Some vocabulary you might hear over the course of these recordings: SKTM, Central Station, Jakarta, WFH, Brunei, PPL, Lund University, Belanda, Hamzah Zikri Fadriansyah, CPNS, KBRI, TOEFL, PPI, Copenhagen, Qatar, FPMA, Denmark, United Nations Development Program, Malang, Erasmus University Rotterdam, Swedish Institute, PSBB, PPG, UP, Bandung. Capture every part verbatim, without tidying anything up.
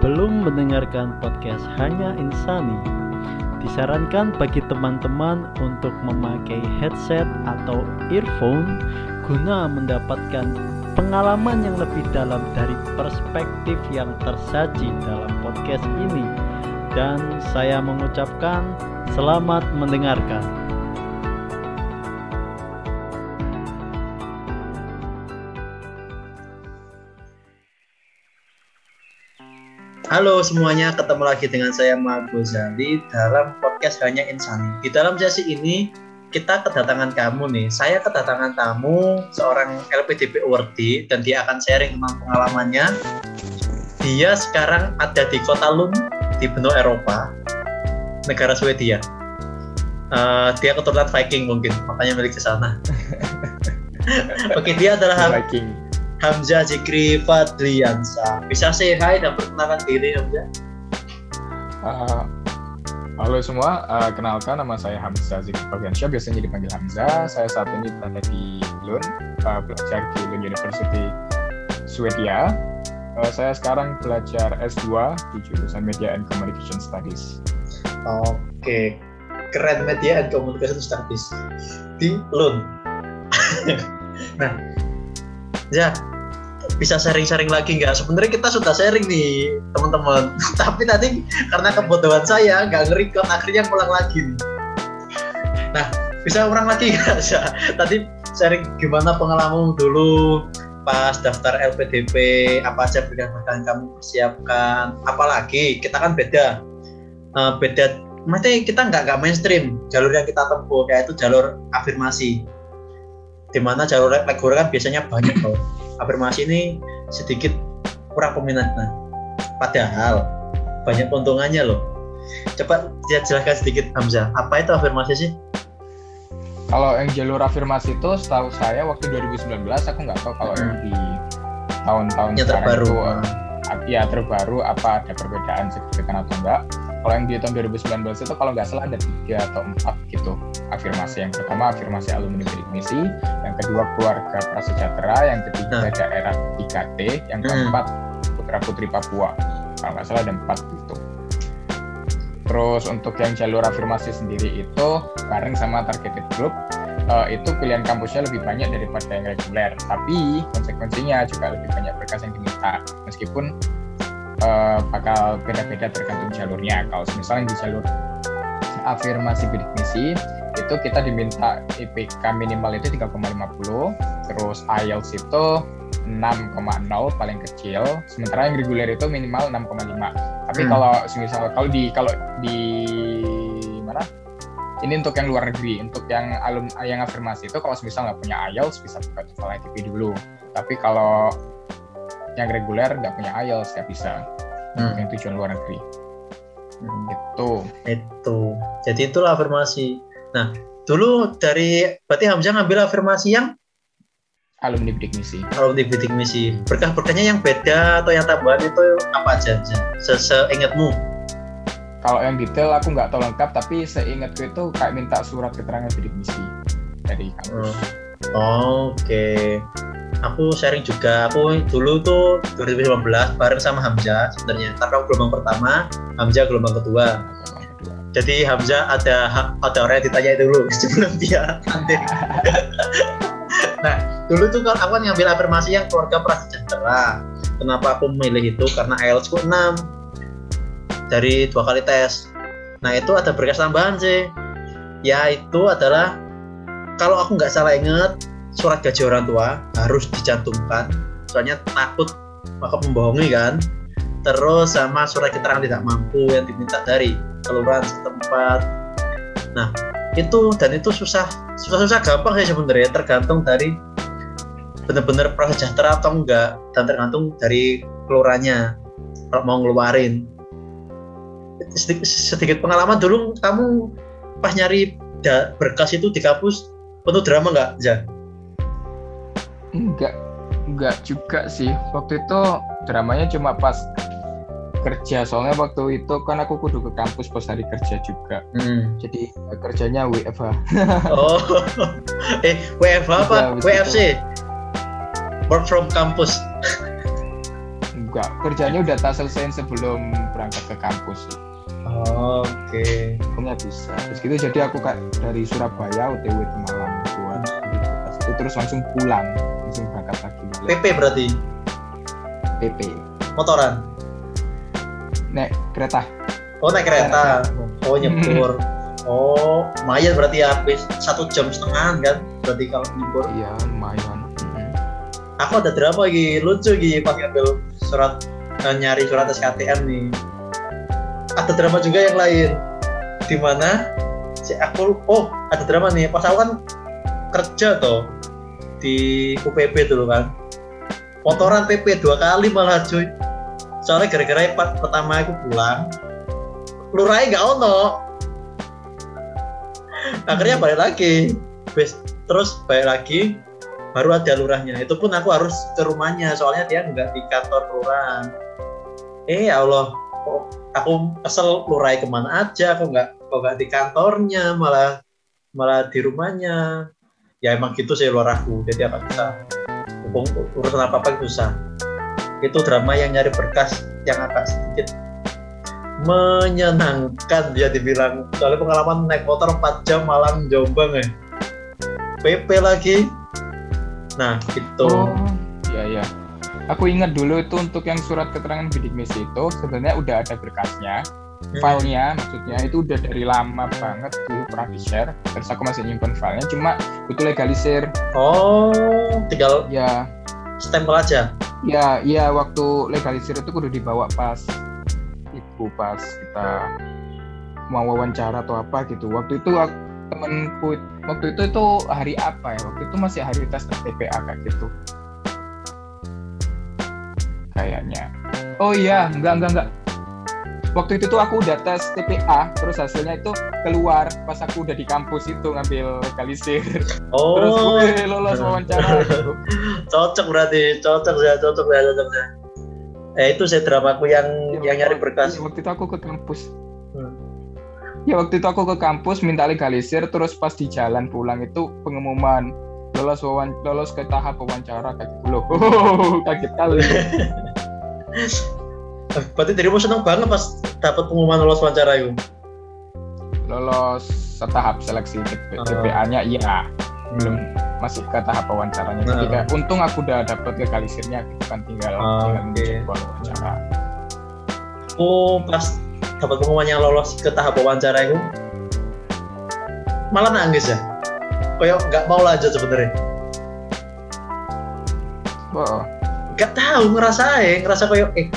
belum mendengarkan podcast Hanya Insani, disarankan bagi teman-teman untuk memakai headset atau earphone guna mendapatkan pengalaman yang lebih dalam dari perspektif yang tersaji dalam podcast ini. Dan saya mengucapkan selamat mendengarkan. Halo semuanya, ketemu lagi dengan saya Malang Ghazali dalam podcast Hanya Insani. Di dalam sesi ini kita kedatangan kamu nih, saya kedatangan tamu seorang L P D P awardee dan dia akan sharing tentang pengalamannya. Dia sekarang ada di kota Lund di benua Eropa, negara Swedia. Uh, dia keturunan Viking mungkin, makanya milik ke sana. Oke, dia adalah Viking. Hamzah Zikri Fadriansyah. Bisa say hi dan perkenalkan diri, Hamzah. Uh, halo semua, uh, kenalkan nama saya Hamzah Zikri Fadriansyah, biasanya dipanggil Hamzah. Saya saat ini berada di Lund, uh, belajar di Lund University Swedia. Uh, saya sekarang belajar S dua di jurusan Media and Communication Studies. Oke, okay. Keren, Media and Communication Studies di Lund. Nah, ya, bisa sharing-sharing lagi nggak? Sebenarnya kita sudah sharing nih, teman-teman. Tapi tadi karena kebodohan saya nggak nge-record, akhirnya pulang lagi. Nah, bisa ulang lagi nggak? Ya? Tadi sharing gimana pengalaman dulu pas daftar L P D P, apa aja pilihan-pilihan kamu persiapkan. Apalagi kita kan beda, uh, beda. Maksudnya kita nggak nggak mainstream. Jalur yang kita tempuh yaitu jalur afirmasi. Di mana jalur reguler kan biasanya banyak loh. Afirmasi ini sedikit kurang peminatnya. Padahal banyak keuntungannya loh. Coba jelaskan sedikit, Hamzah. Apa itu afirmasi sih? Kalau yang jalur afirmasi itu setahu saya waktu dua ribu sembilan belas, aku nggak tahu kalau hmm. yang di tahun-tahun ya, sekarang terbaru. Itu ya terbaru apa ada perbedaan signifikan atau enggak. Kalau yang di tahun dua ribu sembilan belas itu kalau nggak salah ada tiga atau empat gitu afirmasi. Yang pertama afirmasi alumni bermisi, yang kedua keluarga prasejahtera, yang ketiga nah. daerah I K T, yang keempat hmm. putra putri Papua. Kalau nggak salah ada empat gitu. Terus untuk yang jalur afirmasi sendiri itu bareng sama targeted group, Uh, itu pilihan kampusnya lebih banyak daripada yang reguler, tapi konsekuensinya juga lebih banyak berkas yang diminta, meskipun uh, bakal beda-beda tergantung jalurnya. Kalau misalnya di jalur afirmasi bidignisi itu kita diminta I P K minimal itu tiga koma lima puluh, terus I E L T S itu enam koma nol paling kecil, sementara yang reguler itu minimal enam koma lima. Tapi hmm. kalau misalnya kalau di kalau di mana? Ini untuk yang luar negeri, untuk yang alum, yang afirmasi itu kalau misal nggak punya I E L T S bisa buka I T P dulu. Tapi kalau yang reguler nggak punya I E L T S nggak bisa. Hmm. Yang tujuan luar negeri. Hmm. Itu. Itu. Jadi itulah afirmasi. Nah, dulu dari berarti Hamzah ngambil afirmasi yang alumni bidignisi. Alumni bidignisi. Berkah-berkahnya yang beda atau yang tambahan itu apa aja? Seingatmu. Kalau yang detail aku nggak tahu lengkap, tapi seingatku itu kayak minta surat keterangan bidignisi dari kampus. Oh, oke. Okay. Aku sharing juga. Aku dulu tuh dua ribu sembilan belas bareng sama Hamzah sebenarnya. Karena aku gelombang pertama, Hamzah gelombang kedua. Jadi Hamzah ada ada orang yang ditanya itu dulu sebelum dia nanti. Nah, dulu tuh kan aku ngambil afirmasi yang keluarga prasejahtera. Kenapa aku memilih itu? Karena I E L T S ku enam. Dari dua kali tes. Nah, itu ada berkas tambahan sih, yaitu adalah kalau aku nggak salah ingat, surat gaji orang tua harus dicantumkan, soalnya takut maka membohongi kan. Terus sama surat keterangan tidak mampu yang diminta dari kelurahan setempat. Nah, itu dan itu susah susah-susah gampang sih sebenarnya, tergantung dari benar-benar prasejahtera atau enggak dan tergantung dari kelurahannya kalau mau ngeluarin. Sedikit, sedikit pengalaman dulu kamu pas nyari da- berkas itu di kampus penuh drama nggak, Zah? Enggak, enggak juga sih. Waktu itu dramanya cuma pas kerja, soalnya waktu itu kan aku kudu ke kampus pas hari kerja juga. Hmm. Jadi kerjanya W F H. Oh, eh W F H apa? W F C? Work from campus. enggak, kerjanya udah tak selesain sebelum berangkat ke kampus. Oh, oke, okay. Pokoknya bisa. Terus gitu, jadi aku kayak dari Surabaya O T W ke Malang buat aktivitas itu, terus langsung pulang, langsung berangkat lagi. P P berarti? P P. Motoran? Naik kereta. Oh, naik kereta. Oh, nyebur. Oh, lumayan berarti ya, habis satu jam setengah kan? Berarti kalau nyebur? Iya, lumayan. Aku ada drama lagi lucu lagi pas ngambil surat, nyari surat S K T M nih. Ada drama juga yang lain. Di mana? Si aku oh ada drama nih. Pas aku kan kerja toh di U P B dulu kan. Motoran P P dua kali malah cuy. Soalnya gara-gara part pertama aku pulang, lurai nggak ono. Akhirnya balik lagi. Terus balik lagi. Baru ada lurahnya, itu pun aku harus ke rumahnya soalnya dia nggak di kantor kelurahan. Eh ya Allah, kok aku kesel lurah kemana aja, kok nggak kok nggak di kantornya, malah malah di rumahnya. Ya emang gitu sih lurahku, jadi apa bisa urusan apa apa susah. Itu drama yang nyari berkas yang agak sedikit menyenangkan dia dibilang, soalnya pengalaman naik motor empat jam Malang Jombang ya, P P lagi. Nah, gitu. Oh, iya, iya. Aku ingat dulu itu untuk yang surat keterangan bidik misi itu sebenarnya udah ada berkasnya. Hmm. Filenya maksudnya itu udah dari lama banget dulu pernah di-share. Terus aku masih nyimpen filenya, cuma butuh legalisir. Oh, tinggal ya stempel aja. Ya, iya, waktu legalisir itu kudu dibawa pas itu pas kita mau wawancara atau apa gitu. Waktu itu aku temenku waktu itu itu hari apa ya, waktu itu masih hari tes T P A kayak gitu kayaknya. Oh iya, enggak enggak enggak waktu itu tuh aku udah tes T P A, terus hasilnya itu keluar pas aku udah di kampus itu ngambil legalisir. Oh, terus gue lolos wawancara gitu. Cocok berarti, cocok ya, cocok ya, cocok ya. Eh itu saya dramaku yang ya, yang nyari berkas waktu itu aku ke kampus. hmm. Ya waktu itu aku ke kampus minta legalisir, terus pas di jalan pulang itu pengumuman lolos wawan lolos ke tahap wawancara kayak gitu loh. Kaget kali. Berarti dirimu seneng banget pas dapat pengumuman lolos wawancara itu. Lolos tahap seleksi T P A-nya iya. Belum masuk ke tahap wawancaranya. Jadi kayak untung aku udah dapat legalisirnya, gitu kan tinggal tinggal menjadi wawancara. Oh, pas dapat pengumuman yang lolos ke tahap wawancara itu malah nangis ya, kayak nggak mau lanjut sebenarnya. Oh, nggak tahu, ngerasa ya ngerasa kayak eh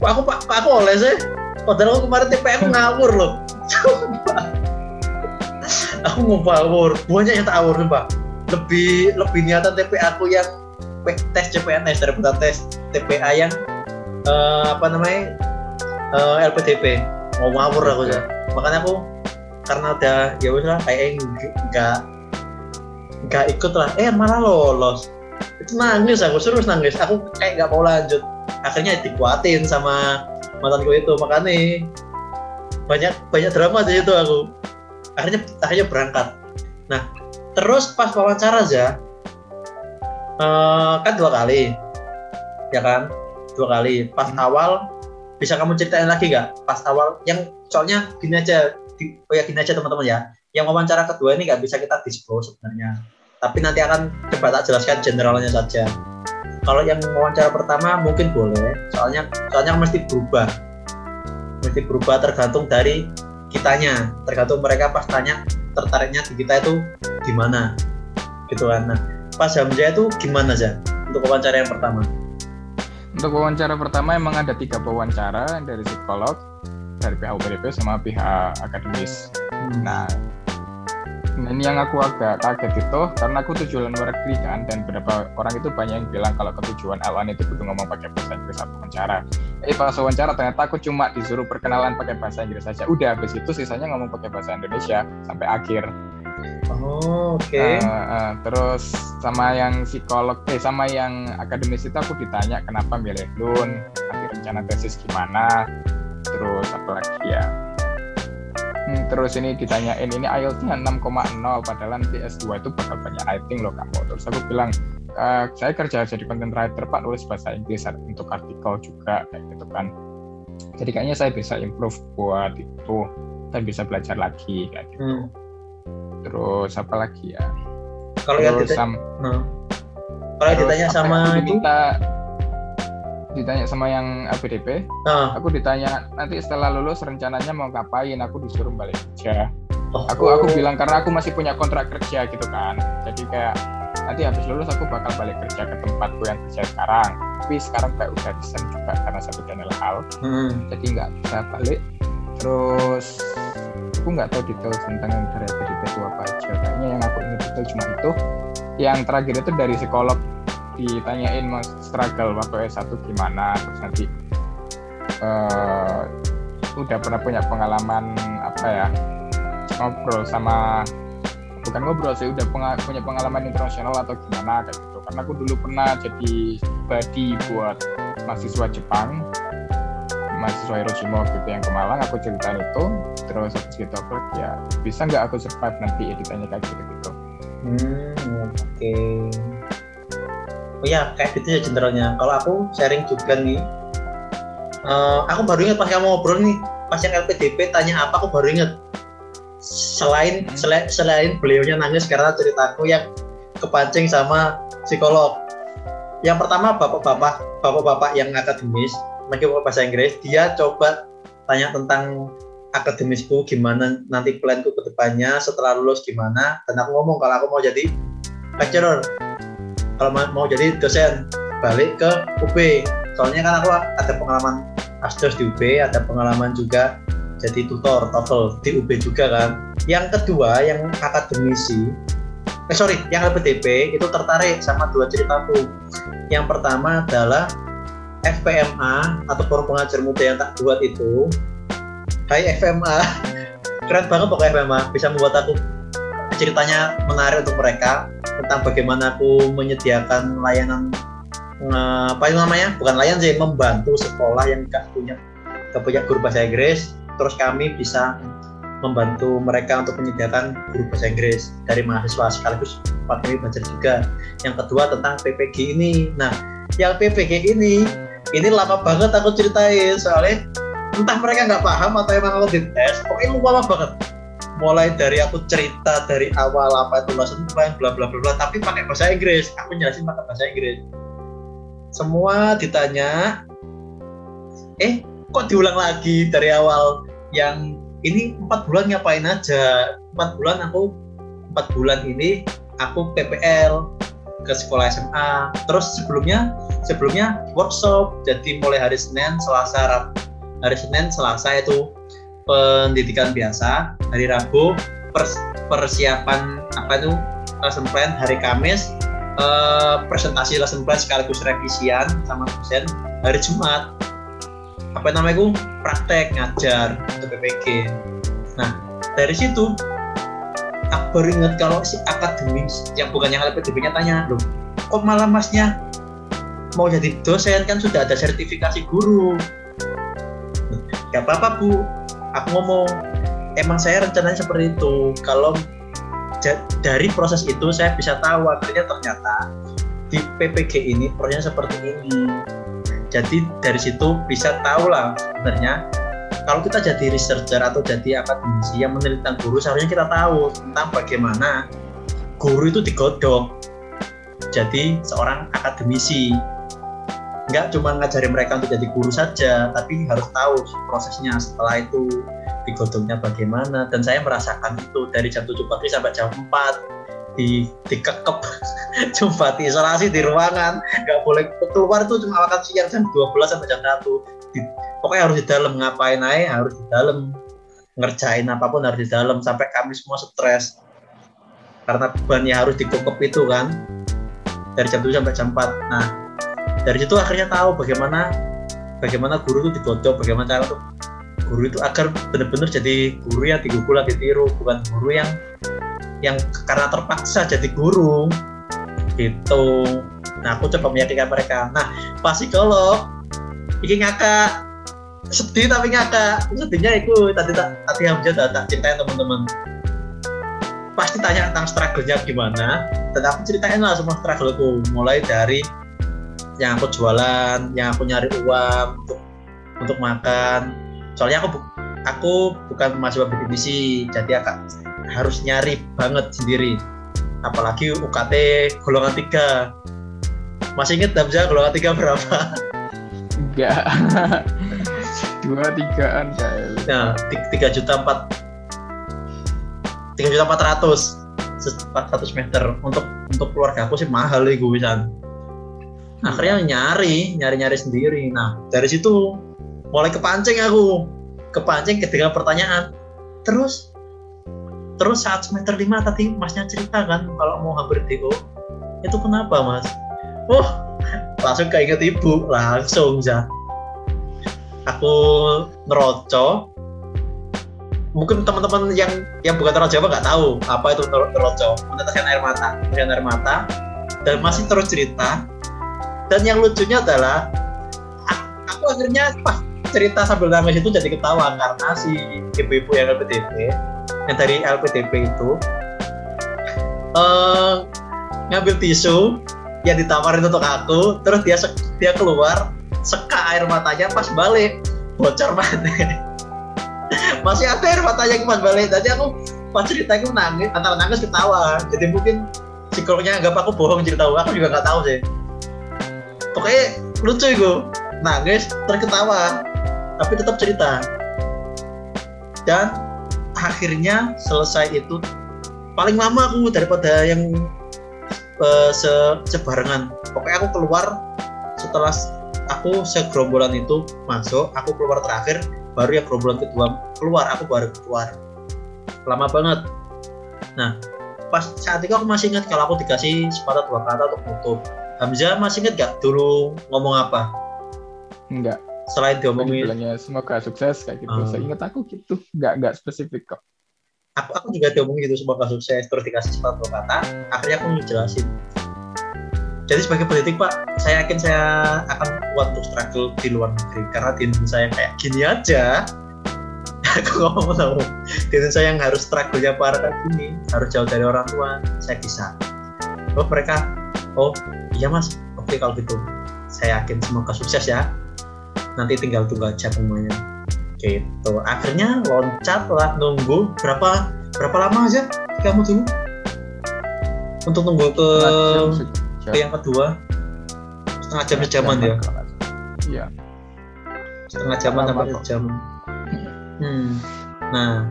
kok aku pak aku oleh sih, padahal aku kemarin T P A aku ngawur loh. Aku ngawur, banyak yang tak awur nih pak, lebih lebih niatan T P A aku yang tes C P N S daripada tes T P A yang uh, apa namanya Uh, L P D P. Mau ngawur aku ya. Makanya aku karena ada ya wes lah kayak enggak enggak ikut lah. Eh malah lolos. Itu nangis aku, terus nangis. Aku kayak enggak mau lanjut. Akhirnya dikuatin sama mantanku itu, makanya banyak banyak drama di situ aku. Akhirnya akhirnya berangkat. Nah, terus pas wawancara aja uh, kan dua kali. Ya kan? Dua kali. Pas hmm. awal bisa kamu ceritain lagi nggak pas awal yang soalnya gini aja di, oh ya gini aja teman-teman ya, yang wawancara kedua ini nggak bisa kita disclose sebenarnya, tapi nanti akan coba tak jelaskan generalnya saja. Kalau yang wawancara pertama mungkin boleh, soalnya soalnya mesti berubah mesti berubah tergantung dari kitanya, tergantung mereka pas tanya tertariknya di kita itu gimana gitu kan. Nah, pas Hamzah itu gimana aja untuk wawancara yang pertama? Untuk wawancara pertama emang ada tiga wawancara dari psikolog, dari pihak U P D P sama pihak akademis. Nah, ini yang aku agak kaget itu karena aku tujuan luar negeri kan, dan beberapa orang itu banyak yang bilang kalau ketujuan L satu itu kudu ngomong pakai bahasa Inggris saat wawancara. Eh pas wawancara ternyata aku cuma disuruh perkenalan pakai bahasa Inggris saja. Udah habis itu sisanya ngomong pakai bahasa Indonesia sampai akhir. Oh, oke. Okay. Uh, uh, terus sama yang psikolog, eh sama yang akademis itu aku ditanya kenapa milih Lund, nanti rencana tesis gimana, terus apa lagi ya. Hmm, terus ini ditanyain ini I E L T S-nya enam koma nol, padahal nanti S dua itu bakal banyak rating loh kamu. Terus aku bilang uh, saya kerja jadi content writer Pak, nulis bahasa Inggris untuk artikel juga kayak gitu kan. Jadi kayaknya saya bisa improve buat itu, saya bisa belajar lagi kayak gitu. Hmm. Terus apa lagi ya? Kalau yang ditanya, sam- nah. kalau ditanya sama itu diminta, ditanya sama yang L P D P, nah. aku ditanya nanti setelah lulus rencananya mau ngapain, aku disuruh balik kerja. Oh. Aku aku bilang karena aku masih punya kontrak kerja gitu kan. Jadi kayak nanti habis lulus aku bakal balik kerja ke tempatku yang kerja sekarang. Tapi sekarang kayak udah resign juga karena satu dan lain hal. Hmm. Jadi nggak bisa balik. Terus aku nggak tahu detail tentang yang terakhir itu apa aja. Kayaknya yang aku ingat detail cuma itu. Yang terakhir itu dari psikolog ditanyain mau struggle waktu S satu gimana. Terus nanti uh, udah pernah punya pengalaman apa ya? Ngobrol sama bukan ngobrol sih udah pengal- punya pengalaman internasional atau gimana kayak gitu, karena aku dulu pernah jadi body buat mahasiswa Jepang, mahasiswa Hiroshima gitu yang ke Malang, aku ceritain itu. Terus habis gitu aku ya bisa nggak aku survive nanti ditanya kayak gitu gitu. Hmm, oke okay. Oh ya kayak gitu ya generalnya. Kalau aku sharing juga nih, uh, aku baru ingat pas kamu ngobrol nih pas yang L P D P tanya apa, aku baru ingat. Selain selain, selain beliaunya nangis karena ceritaku yang kepancing sama psikolog. Yang pertama bapak-bapak, bapak-bapak yang akademis, meskipun bahasa Inggris, dia coba tanya tentang akademisku gimana, nanti planku ke depannya setelah lulus gimana, dan aku ngomong kalau aku mau jadi lecturer. Kalau mau jadi dosen, balik ke U P. Soalnya kan aku ada pengalaman asdos di U P, ada pengalaman juga jadi tutor TOEFL di U B juga kan. Yang kedua yang akademisi, eh sorry, yang L P D P itu tertarik sama dua ceritaku. Yang pertama adalah F P M A atau forum pengajar muda yang tak buat itu. Hai F P M A, keren banget pokoknya F P M A, bisa membuat aku ceritanya menarik untuk mereka tentang bagaimana aku menyediakan layanan apa itu namanya, bukan layanan sih, membantu sekolah yang gak punya gak punya guru bahasa Inggris. Terus kami bisa membantu mereka untuk menyediakan guru bahasa Inggris dari mahasiswa, sekaligus tempat kami belajar juga. Yang kedua tentang P P G ini. Nah, yang P P G ini, ini lama banget aku ceritain soalnya entah mereka nggak paham atau emang aku dites, pokoknya lupa banget. Mulai dari aku cerita dari awal apa itu lesson plan, bla bla bla, tapi pakai bahasa Inggris. Aku jelasin pakai bahasa Inggris. Semua ditanya, eh kok diulang lagi dari awal. Yang ini empat bulan ngapain aja, empat bulan aku empat bulan ini aku P P L ke sekolah S M A. Terus sebelumnya sebelumnya workshop, jadi mulai hari Senin, Selasa, Rabu. Hari Senin, Selasa itu pendidikan biasa, hari Rabu persiapan apa itu lesson plan, hari Kamis eh, presentasi lesson plan sekaligus revisian sama dosen, hari Jumat apa namanya itu praktek ngajar untuk P P G. Nah dari situ aku baru ingat kalau si akademis yang bukan yang L P D B-nya tanya, loh kok malah masnya mau jadi dosen, kan sudah ada sertifikasi guru. Gak apa-apa bu, aku ngomong emang saya rencananya seperti itu, kalau dari proses itu saya bisa tahu akhirnya ternyata di P P G ini prosesnya seperti ini. Jadi dari situ bisa tahu lah sebenarnya kalau kita jadi researcher atau jadi akademisi yang meneliti tentang guru, seharusnya kita tahu tentang bagaimana guru itu digodok jadi seorang akademisi. Nggak cuma ngajari mereka untuk jadi guru saja, tapi harus tahu prosesnya setelah itu digodoknya bagaimana. Dan saya merasakan itu dari jam tujuh pagi sampai jam empat di dikekep cuma di isolasi di ruangan, nggak boleh keluar tuh, cuma makan siang jam dua belas sampai jam satu. Di, pokoknya harus di dalam, ngapain aja harus di dalam, ngerjain apapun harus di dalam, sampai kami semua stres karena bebannya harus dikekep itu kan dari jam tujuh sampai jam empat. Nah dari situ akhirnya tahu bagaimana bagaimana guru itu digodok, bagaimana cara tuh guru itu agar benar-benar jadi guru yang digugul yang ditiru, bukan guru yang yang karena terpaksa jadi guru gitu. Nah aku coba meyakinkan mereka. Nah pasti kalau ini ngakak sedih, tapi ngakak sedihnya itu tadi tadi Hamzah tak ceritain teman-teman. pasti tanya tentang struggle-nya gimana, dan aku ceritain lah semua struggle-ku, mulai dari yang aku jualan, yang aku nyari uang untuk, untuk makan. Soalnya aku aku bukan mahasiswa B P B C, jadi aku harus nyari banget sendiri. Apalagi U K T golongan tiga. Masih inget Hamzah golongan tiga berapa? Enggak. dua tigaan kayak. Nah, tiga juta empat ratus meter untuk untuk keluarga aku sih mahal nih gue bisa. Akhirnya nyari, nyari-nyari sendiri. Nah, dari situ mulai kepancing aku. Kepancing ketika pertanyaan. Terus terus saat semester lima tadi masnya cerita kan kalau mau hampir D O. Itu kenapa, Mas? Oh, langsung keinget ibu, langsung ya. Aku neroco. Mungkin teman-teman yang yang bukan orang Jawa nggak tahu apa itu neroco, meneteskan air mata, meneteskan air mata, dan masih terus cerita. Dan yang lucunya adalah aku akhirnya pas cerita sambil nangis itu jadi ketawa karena si ibu-ibu yang L P D P, yang dari L P D P itu uh, ngambil tisu yang ditawarin untuk aku, terus dia dia keluar, seka air matanya pas balik bocor banget. Masih ada air matanya pas balik, tadi aku pas cerita aku nangis, antara nangis ketawa. Jadi mungkin psikolognya anggap aku bohong cerita, aku juga nggak tahu sih. Pokoknya lucu itu, nangis terketawa, tapi tetap cerita. Dan akhirnya selesai itu paling lama aku daripada yang uh, sebarengan. Pokoknya aku keluar setelah aku segerombolan itu masuk, aku keluar terakhir. Baru yang gerombolan kedua keluar, aku baru keluar. Lama banget. Nah, pas saat itu aku masih ingat kalau aku dikasih sepatah dua kata untuk tutup. Hamzah masih ingat gak dulu ngomong apa? Enggak. Selain diomongin. Bilangnya semoga sukses kayak gitu. Hmm. Seingat aku gitu, enggak enggak spesifik kok. Aku aku juga diomongin gitu semoga sukses, terus dikasih sepatah dua kata. Akhirnya aku ngejelasin. Jadi sebagai pendidik Pak, saya yakin saya akan kuat untuk struggle di luar negeri karena di Indonesia yang kayak gini aja. Aku ngomong tahu, di Indonesia yang harus struggle-nya parah kayak gini, harus jauh dari orang tua, saya bisa. Oh mereka, oh iya Mas, oke kalau gitu, saya yakin semoga sukses ya. Nanti tinggal tunggu aja semuanya. Gitu. Akhirnya loncat lah nunggu berapa berapa lama aja kamu dulu untuk nunggu ke Ke yang kedua setengah jam sejaman ya. Iya. Setengah jaman sampai sejam. Hmm. Nah,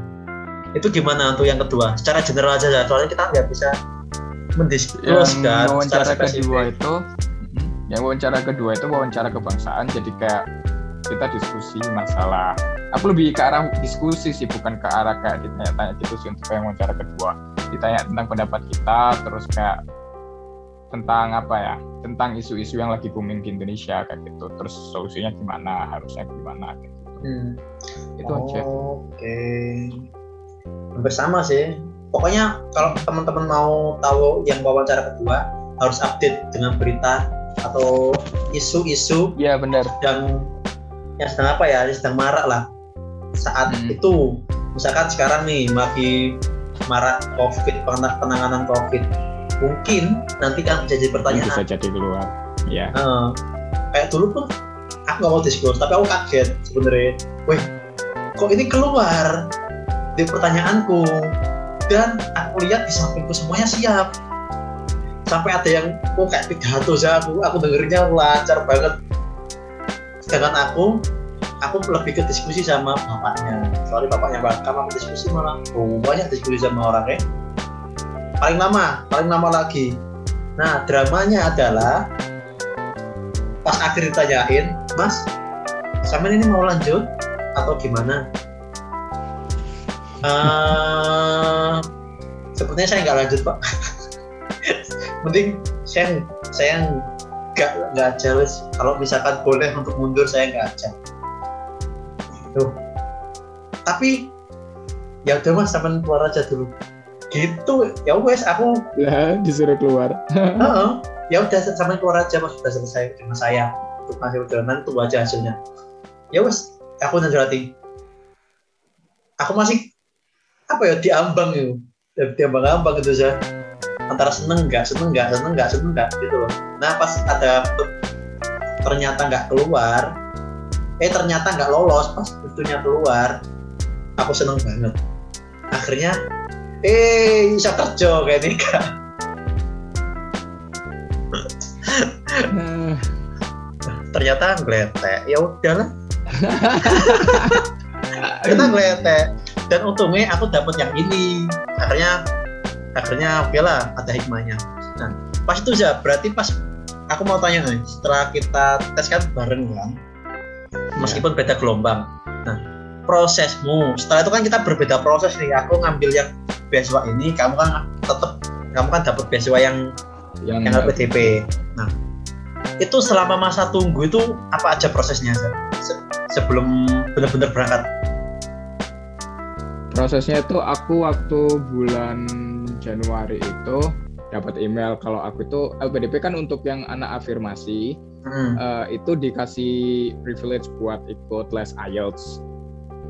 itu gimana untuk yang kedua? Secara general aja, soalnya kita nggak bisa mendiskusikan secara kedua itu. Yang wawancara kedua itu wawancara kebangsaan, jadi kayak kita diskusi masalah. Aku lebih ke arah diskusi sih, bukan ke arah kayak ditanya-tanya gitu sih untuk yang wawancara kedua. Ditanya tentang pendapat kita, terus kayak tentang apa ya, tentang isu-isu yang lagi booming di Indonesia kayak gitu, terus solusinya gimana, harusnya gimana kayak gitu. Hmm. Itu oh, aja. Oke. Hampir sama sih. Pokoknya kalau teman-teman mau tahu yang wawancara kedua harus update dengan berita atau isu-isu. Iya benar. Yang yang sedang apa ya, sedang marak lah saat hmm. itu. Misalkan sekarang nih lagi marak COVID, penanganan COVID. Mungkin nanti kan bisa jadi pertanyaan. Bisa jadi keluar. Ya. Uh, kayak dulu pun aku nggak mau disclose, tapi aku kaget sebenarnya. Wih, kok ini keluar di pertanyaanku? Dan aku lihat di sampingku semuanya siap. Sampai ada yang kok oh, kayak pidato aja aku, aku dengernya lancar banget. Sedangkan aku, aku lebih ke diskusi sama bapaknya. Soalnya bapaknya bakal aku diskusi malah. Oh, banyak diskusi sama orang ya. Paling lama, paling lama lagi. Nah, dramanya adalah pas akhir ditanyain, Mas, sampean ini mau lanjut atau gimana? Uh, sepertinya saya nggak lanjut, Pak. Mending saya saya nggak nggak jelas. Kalau misalkan boleh untuk mundur, saya nggak jelas. Tuh. Tapi ya udah Mas, sampean keluar aja dulu. Gitu ya wes aku ya, disuruh keluar. Heeh. Ya udah sampai keluar aja Mas, sudah selesai dengan saya. Untuk hasil perjalanan tuh aja hasilnya. Ya wes, aku nanti. Aku masih apa ya diambang itu. dan timbang-timbang gitu ya, antara seneng nggak, seneng nggak, seneng nggak, seneng nggak gitu loh. Nah pas ada ternyata nggak keluar, eh ternyata nggak lolos, pas tentunya keluar, aku seneng banget. Akhirnya, eh bisa kerja kayak ini kak. Ternyata ngeletek, ya udahlah. Ternyata ngeletek, dan untungnya aku dapat yang ini. Akhirnya akhirnya oke lah, ada hikmahnya. Nah, pas itu ya, berarti pas aku mau tanya nih, setelah kita tes kan bareng kan, meskipun beda gelombang. Nah, prosesmu, setelah itu kan kita berbeda proses nih. Aku ngambil yang beasiswa ini, kamu kan tetap, kamu kan dapat beasiswa yang yang, yang L P D P. Nah, itu selama masa tunggu itu apa aja prosesnya se- sebelum benar-benar berangkat? Prosesnya itu aku waktu bulan Januari itu dapat email kalau aku itu L P D P kan untuk yang anak afirmasi hmm. uh, itu dikasih privilege buat ikut les I E L T S.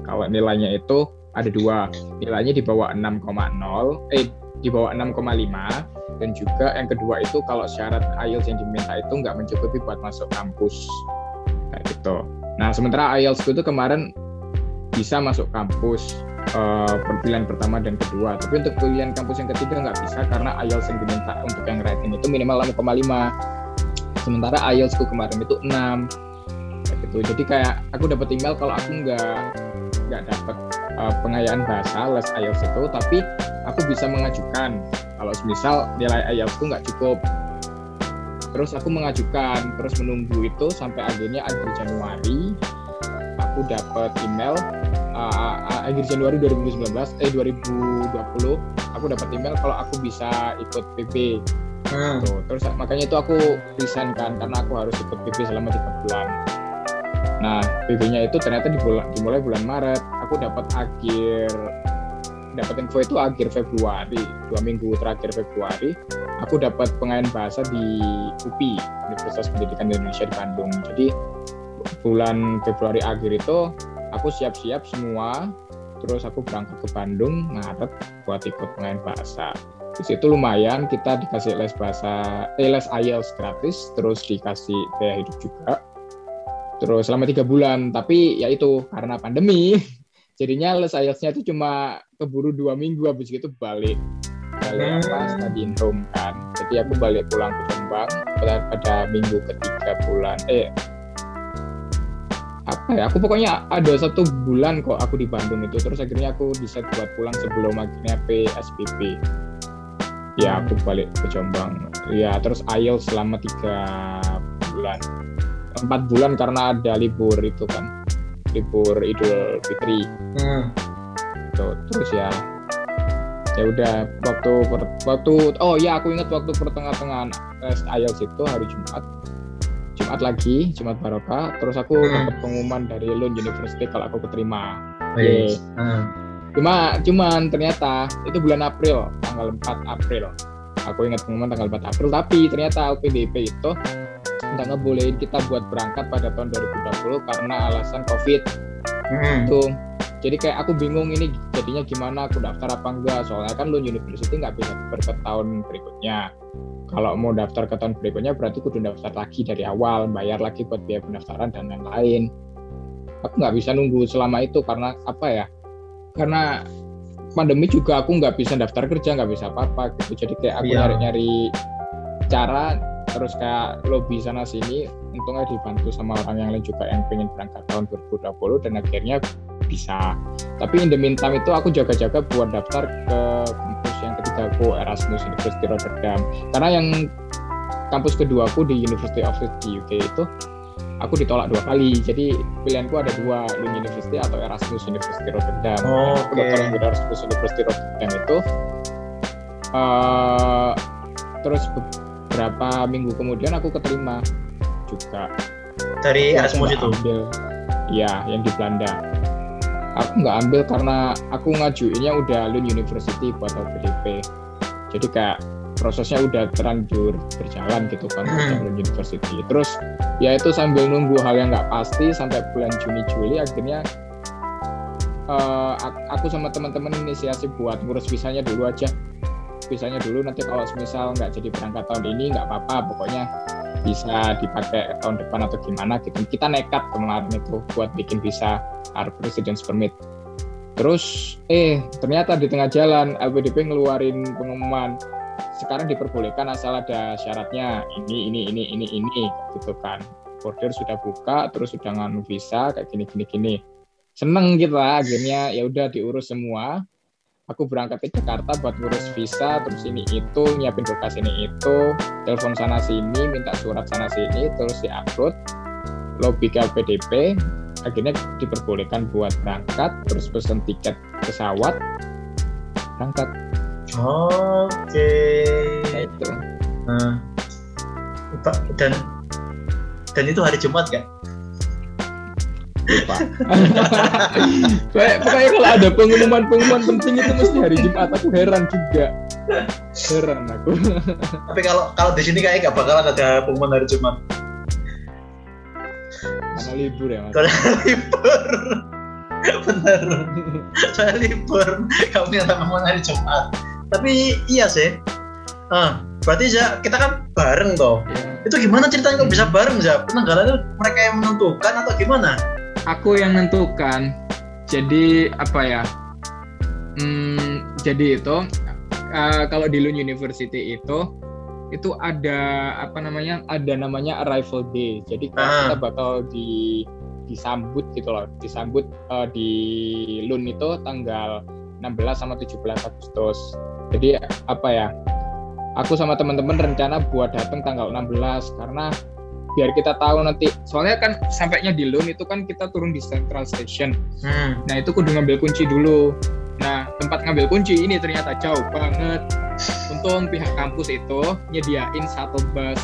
Kalau nilainya itu ada dua, nilainya di bawah enam koma nol eh di bawah enam koma lima dan juga yang kedua itu kalau syarat I E L T S yang diminta itu nggak mencukupi buat masuk kampus kayak gitu. Nah sementara I E L T S itu kemarin bisa masuk kampus Uh, pilihan pertama dan kedua, tapi untuk pilihan kampus yang ketiga nggak bisa karena I E L T S yang diminta untuk yang rating itu minimal enam koma lima, sementara I E L T S-ku kemarin itu enam kayak gitu. Jadi kayak aku dapat email kalau aku nggak nggak dapat uh, pengayaan bahasa les I E L T S itu, tapi aku bisa mengajukan kalau misal nilai I E L T S-ku nggak cukup. Terus aku mengajukan, terus menunggu itu sampai akhirnya akhir Januari aku dapat email uh, uh, akhir Januari dua ribu sembilan belas eh dua ribu dua puluh aku dapat email kalau aku bisa ikut P B. Hmm. Tuh, terus makanya itu aku resign kan karena aku harus ikut P B selama tiga bulan. Nah, P B-nya itu ternyata dibula, dimulai bulan Maret. Aku dapat akhir dapat info itu akhir Februari, dua minggu terakhir Februari. Aku dapat pengayaan bahasa di U P, Universitas Pendidikan Indonesia di Bandung. Jadi bulan Februari akhir itu aku siap-siap semua, terus aku berangkat ke Bandung Maret buat ikut pengayaan bahasa. Di situ lumayan, kita dikasih les bahasa, eh, les I E L T S gratis, terus dikasih biaya hidup juga. Terus selama tiga bulan, tapi ya itu karena pandemi, jadinya les I E L T S-nya itu cuma keburu dua minggu, habis itu balik. Balik apa, study in home kan. Jadi aku balik pulang ke Jombang pada, pada minggu ketiga bulan, eh apa ya, aku pokoknya ada satu bulan kok aku di Bandung itu, terus akhirnya aku decide buat pulang sebelum akhirnya P S B B. Ya aku balik ke Jombang. Ya terus I E L T S selama tiga bulan. empat bulan karena ada libur itu kan. Libur Idul Fitri. Hmm. Tuh, terus ya ya udah waktu waktu oh ya aku ingat waktu pertengahan I E L T S itu hari Jumat. Jumat lagi, Jumat Barokah, terus aku hmm. dapat pengumuman dari Lund University kalau aku keterima. Oh, yes. hmm. Cuma, cuman ternyata itu bulan April, tanggal empat April. Aku ingat pengumuman tanggal empat April, tapi ternyata L P D P itu nggak ngebolehin kita buat berangkat pada tahun dua ribu dua puluh karena alasan COVID. Hmm. Tuh, jadi kayak aku bingung ini jadinya gimana, aku daftar apa enggak? Soalnya kan Lund University nggak bisa daftar ke tahun berikutnya. Kalau mau daftar ke tahun berikutnya berarti kudu daftar lagi dari awal, bayar lagi buat biaya pendaftaran dan lain-lain. Aku nggak bisa nunggu selama itu karena apa ya? Karena pandemi juga aku nggak bisa daftar kerja, nggak bisa apa-apa gitu. Jadi kayak aku yeah. nyari-nyari cara, terus kayak lobby sana sini. Untungnya dibantu sama orang yang lain juga yang pengen berangkat tahun dua ribu dua puluh dan akhirnya bisa. Tapi in the meantime itu aku jaga-jaga buat daftar ke yang ketiga aku Erasmus University Rotterdam, karena yang kampus kedua aku di University of Swedia U K itu aku ditolak dua kali, jadi pilihanku ada dua, Lund University atau Erasmus University Rotterdam. Oh, okay. Dokter Erasmus University Rotterdam itu uh, terus beberapa minggu kemudian aku keterima juga dari aku Erasmus itu ambil, ya yang di Belanda. Aku nggak ambil karena aku ngajuinnya udah Lund University buat L P D P. Jadi kayak prosesnya udah terlanjur berjalan gitu kan buat Lund University. Terus ya itu sambil nunggu hal yang nggak pasti sampai bulan Juni Juli akhirnya uh, aku sama teman-teman inisiatif buat ngurus visanya dulu aja, visanya dulu, nanti kalau misal nggak jadi berangkat tahun ini nggak apa-apa, pokoknya bisa dipakai tahun depan atau gimana gitu. Kita nekat kemarin itu buat bikin visa Harvard Students Permit. Terus eh ternyata di tengah jalan L P D P ngeluarin pengumuman sekarang diperbolehkan asal ada syaratnya ini ini ini ini ini gitu kan. Border sudah buka, terus sudah nganu visa kayak gini gini gini. Seneng gitu lah, akhirnya ya udah diurus semua. Aku berangkat ke Jakarta buat ngurus visa, terus ini itu, nyiapin berkas ini itu, telepon sana sini, minta surat sana sini, terus di-upload, lobby ke L P D P, akhirnya diperbolehkan buat berangkat, terus pesen tiket pesawat, berangkat. Oke. Nah, itu. Nah, dan dan itu hari Jumat kan? Lupa. Pokoknya kalau ada pengumuman-pengumuman penting itu mesti hari Jumat. Aku heran juga, heran aku. Tapi kalau kalau di sini kayaknya nggak bakalan ada pengumuman hari Jumat. Karena libur ya mas. Karena libur, bener. Karena libur, kami ada pengumuman hari Jumat. Tapi iya sih. Ah, berarti ya kita kan bareng toh. Yeah. Itu gimana ceritanya kok bisa bareng ya? Penanggalannya mereka yang menentukan atau gimana? Aku yang menentukan. Jadi apa ya? Hmm, jadi itu uh, kalau di Lund University itu itu ada apa namanya? Ada namanya arrival day. Jadi ah. kita bakal di disambut gitu loh. Disambut uh, di Lund itu tanggal enam belas sama tujuh belas Agustus. Jadi apa ya? Aku sama teman-teman rencana buat datang tanggal enam belas karena biar kita tahu nanti, soalnya kan sampainya di Lund itu kan kita turun di Central Station. Hmm. Nah itu kudu ngambil kunci dulu. Nah tempat ngambil kunci ini ternyata jauh banget. Untung pihak kampus itu nyediain satu bus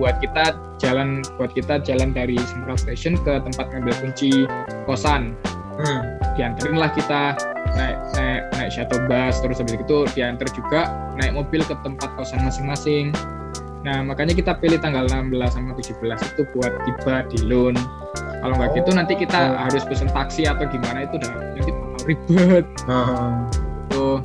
buat kita jalan, buat kita jalan dari Central Station ke tempat ngambil kunci kosan. Hmm. Dianterin lah kita naik naik naik shuttle bus, terus habis itu diantar juga naik mobil ke tempat kosan masing-masing. Nah makanya kita pilih tanggal enam belas sama tujuh belas itu buat tiba di Lund. Kalau nggak oh. gitu nanti kita oh. harus pesen taksi atau gimana, itu udah nanti ribet. Uh-huh. Tuh.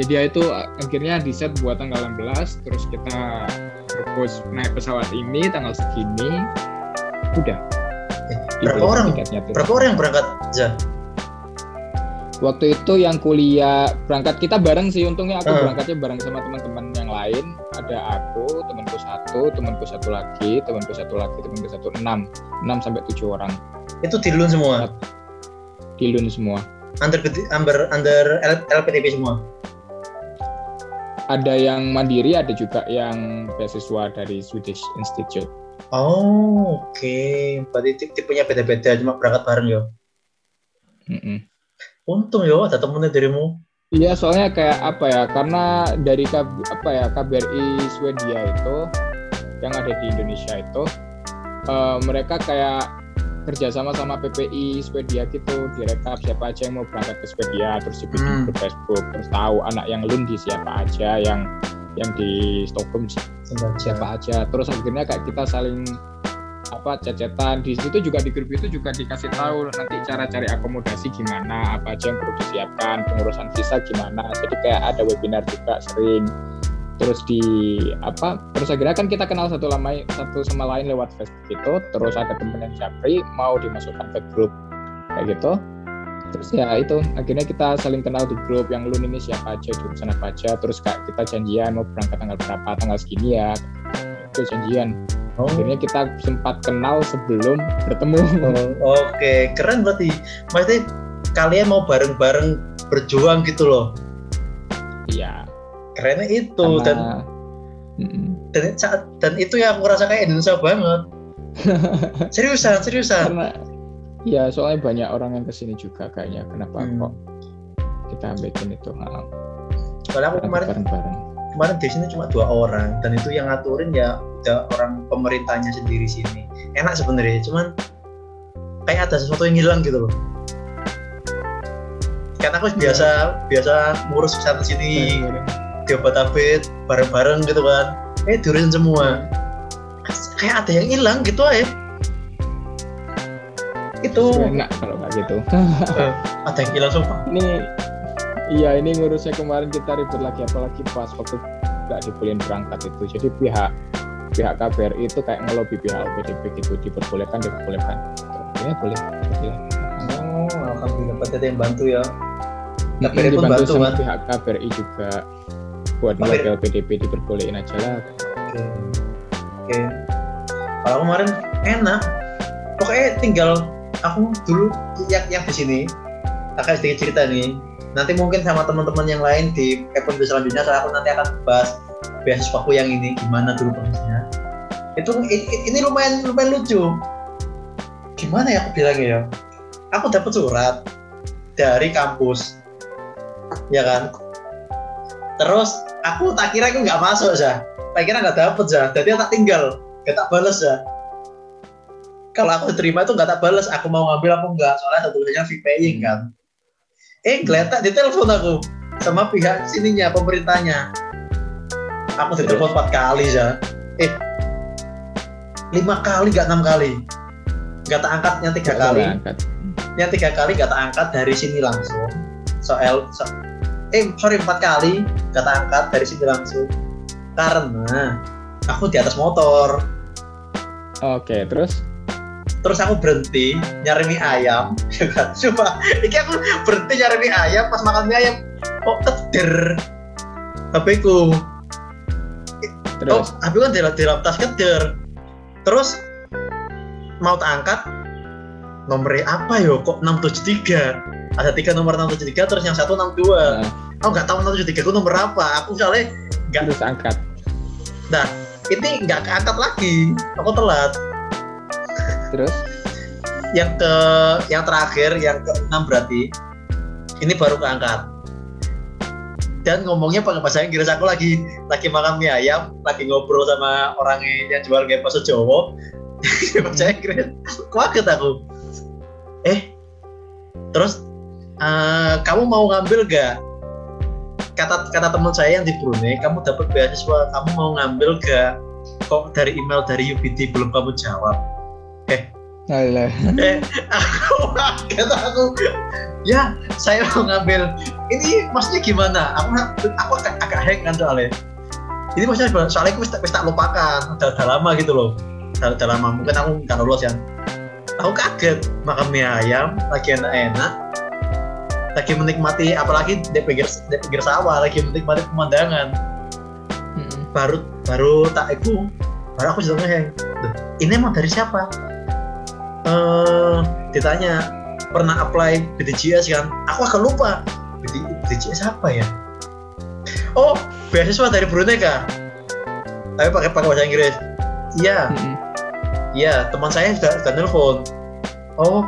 Jadi itu akhirnya di-set buat tanggal enam belas, terus kita propose naik pesawat ini tanggal segini, udah. Berapa orang? Berapa orang yang berangkat? Ja. Waktu itu yang kuliah berangkat kita bareng sih, untungnya aku uh. berangkatnya bareng sama teman-teman yang lain. Ada aku, temanku satu, temanku satu lagi, temanku satu lagi, temanku satu, enam, enam sampai tujuh orang. Itu di Lund semua? Di Lund semua. Under under under L P D P semua. Ada yang mandiri, ada juga yang beasiswa dari Swedish Institute. Oh, oke. Okay. Berarti tipenya beda-beda, cuma berangkat bareng ya. Mm-mm. Untung ya ada temennya dirimu. Iya, soalnya kayak apa ya, karena dari apa ya, K B R I Swedia itu yang ada di Indonesia itu uh, mereka kayak kerjasama sama P P I Swedia gitu, direkap siapa aja yang mau berangkat ke Swedia, terus dibikin grup hmm. Facebook, terus tahu anak yang Lund di siapa aja, yang yang di Stockholm siapa aja, terus akhirnya kayak kita saling apa cecetan di situ. Juga di grup itu juga dikasih tahu nanti cara cari akomodasi gimana, apa aja yang perlu disiapkan, pengurusan visa gimana. Jadi kayak ada webinar juga sering. Terus di apa? Terus akhirnya kan kita kenal satu lama satu sama lain lewat Facebook itu. Terus ada teman yang japri mau dimasukkan ke grup kayak gitu. Terus ya itu akhirnya kita saling kenal di grup yang Lund ini siapa aja, jurusan apa aja. Terus kayak kita janjian mau berangkat tanggal berapa, tanggal segini ya. Itu janjian. Oh. Akhirnya kita sempat kenal sebelum bertemu. Oh, oke, okay. Keren berarti. Maksudnya kalian mau bareng-bareng berjuang gitu loh. Iya. Kerennya itu. Sama... dan, dan dan itu yang aku rasa kayak Indonesia banget. Seriusan, seriusan. Karena, ya soalnya banyak orang yang kesini juga kayaknya. Kenapa hmm. kok kita ambilin itu? Soalnya aku kemarin bareng-bareng. Kemarin di sini cuma dua orang dan itu yang ngaturin ya ada orang pemerintahnya sendiri sini. Enak sebenarnya, cuman kayak ada sesuatu yang hilang gitu loh. Karena aku biasa ya. biasa ngurus kesana sini, diobat-abit bareng-bareng gitu kan. Eh diurusin semua. Kayak ada yang hilang gitu aja. Itu enak kalau nggak gitu. Ah, thank you langsung Pak. Ini iya ini ngurusnya kemarin kita ribet lagi, apalagi pas waktu nggak dibolehin berangkat itu. Jadi pihak pihak K B R I itu kayak ngelobi pihak L P D P gitu, diperbolehkan diperbolehkan. Ya boleh. Ya. Oh, alhamdulillah dapat ada yang bantu ya. K B R I pun bantu sama pihak K B R I juga buat ngelobi L P D P diperbolehin aja lah. Oke. Oke. Kalau kemarin enak. Pokoknya tinggal aku dulu yang di sini. Akan sedikit cerita nih. Nanti mungkin sama teman-teman yang lain di episode selanjutnya soal aku nanti akan bahas beasiswaku yang ini gimana dulu prosesnya. Itu ini lumayan lumayan lucu. Gimana ya aku bilangnya ya? Aku dapat surat dari kampus, ya kan? Terus aku tak kira aku nggak masuk ya, tak kira nggak dapat ya. Jadi tak tinggal, nggak tak balas ya. Kalau aku terima itu nggak tak balas, aku mau ngambil aku nggak soalnya tulisannya fee paying kan. Eh, geletak di telepon aku sama pihak sininya, pemerintahnya. Aku di telepon empat kali ya. Eh, lima kali, gak enam kali. Gak tak angkatnya tiga kali. Yang tiga kali gak tak angkat dari sini langsung. Soal, so, eh, sorry empat kali gak tak angkat dari sini langsung. Karena aku di atas motor. Oke, terus? Terus aku berhenti nyari mie ayam, coba. Iki aku berhenti nyari mie ayam, pas makan mie ayam, kok keder. H P ku. Oh, H P ku kan di dalam tas keder. Terus mau angkat nomornya apa yo? Kok enam tujuh tiga? Ada tiga nomor enam tujuh tiga, terus yang satu enam dua. Aku nggak tahu enam tujuh tiga itu nomor apa. Aku soalnya nggak terus angkat. Nah, ini nggak keangkat lagi. Aku telat. Terus yang ke yang terakhir yang ke enam berarti ini baru keangkat dan ngomongnya pakai bahasa Inggris. Aku lagi lagi makan mie ayam, lagi ngobrol sama orang yang jual ngepas Jawa bahasa Inggris. Kaget aku. Eh terus uh, kamu mau ngambil gak? Kata kata teman saya yang di Brunei, kamu dapat beasiswa, kamu mau ngambil gak? Kok dari email dari U P D belum kamu jawab. Eh, eh, aku kata aku, ya saya mau ngambil. Ini maksudnya gimana? Aku aku agak, agak hang kan soalnya. Ini maksudnya soalnya aku tak tak lupakan, udah, udah lama gitu loh, udah, udah lama. Mungkin aku nggak lolos ya. Aku kaget makan mie ayam, lagi enak-enak, lagi menikmati, apalagi di pinggir di pinggir sawah, lagi menikmati pemandangan. Hmm. Baru baru tak aku, baru aku jadinya hang. Ini emang dari siapa? Uh, ditanya pernah apply B D G S kan? Aku agak lupa B D G S apa ya? Oh, beasiswa dari Brunei kah? Tapi pakai pakai bahasa Inggris. Iya, mm-hmm. Iya teman saya sudah sudah nelfon. Oh,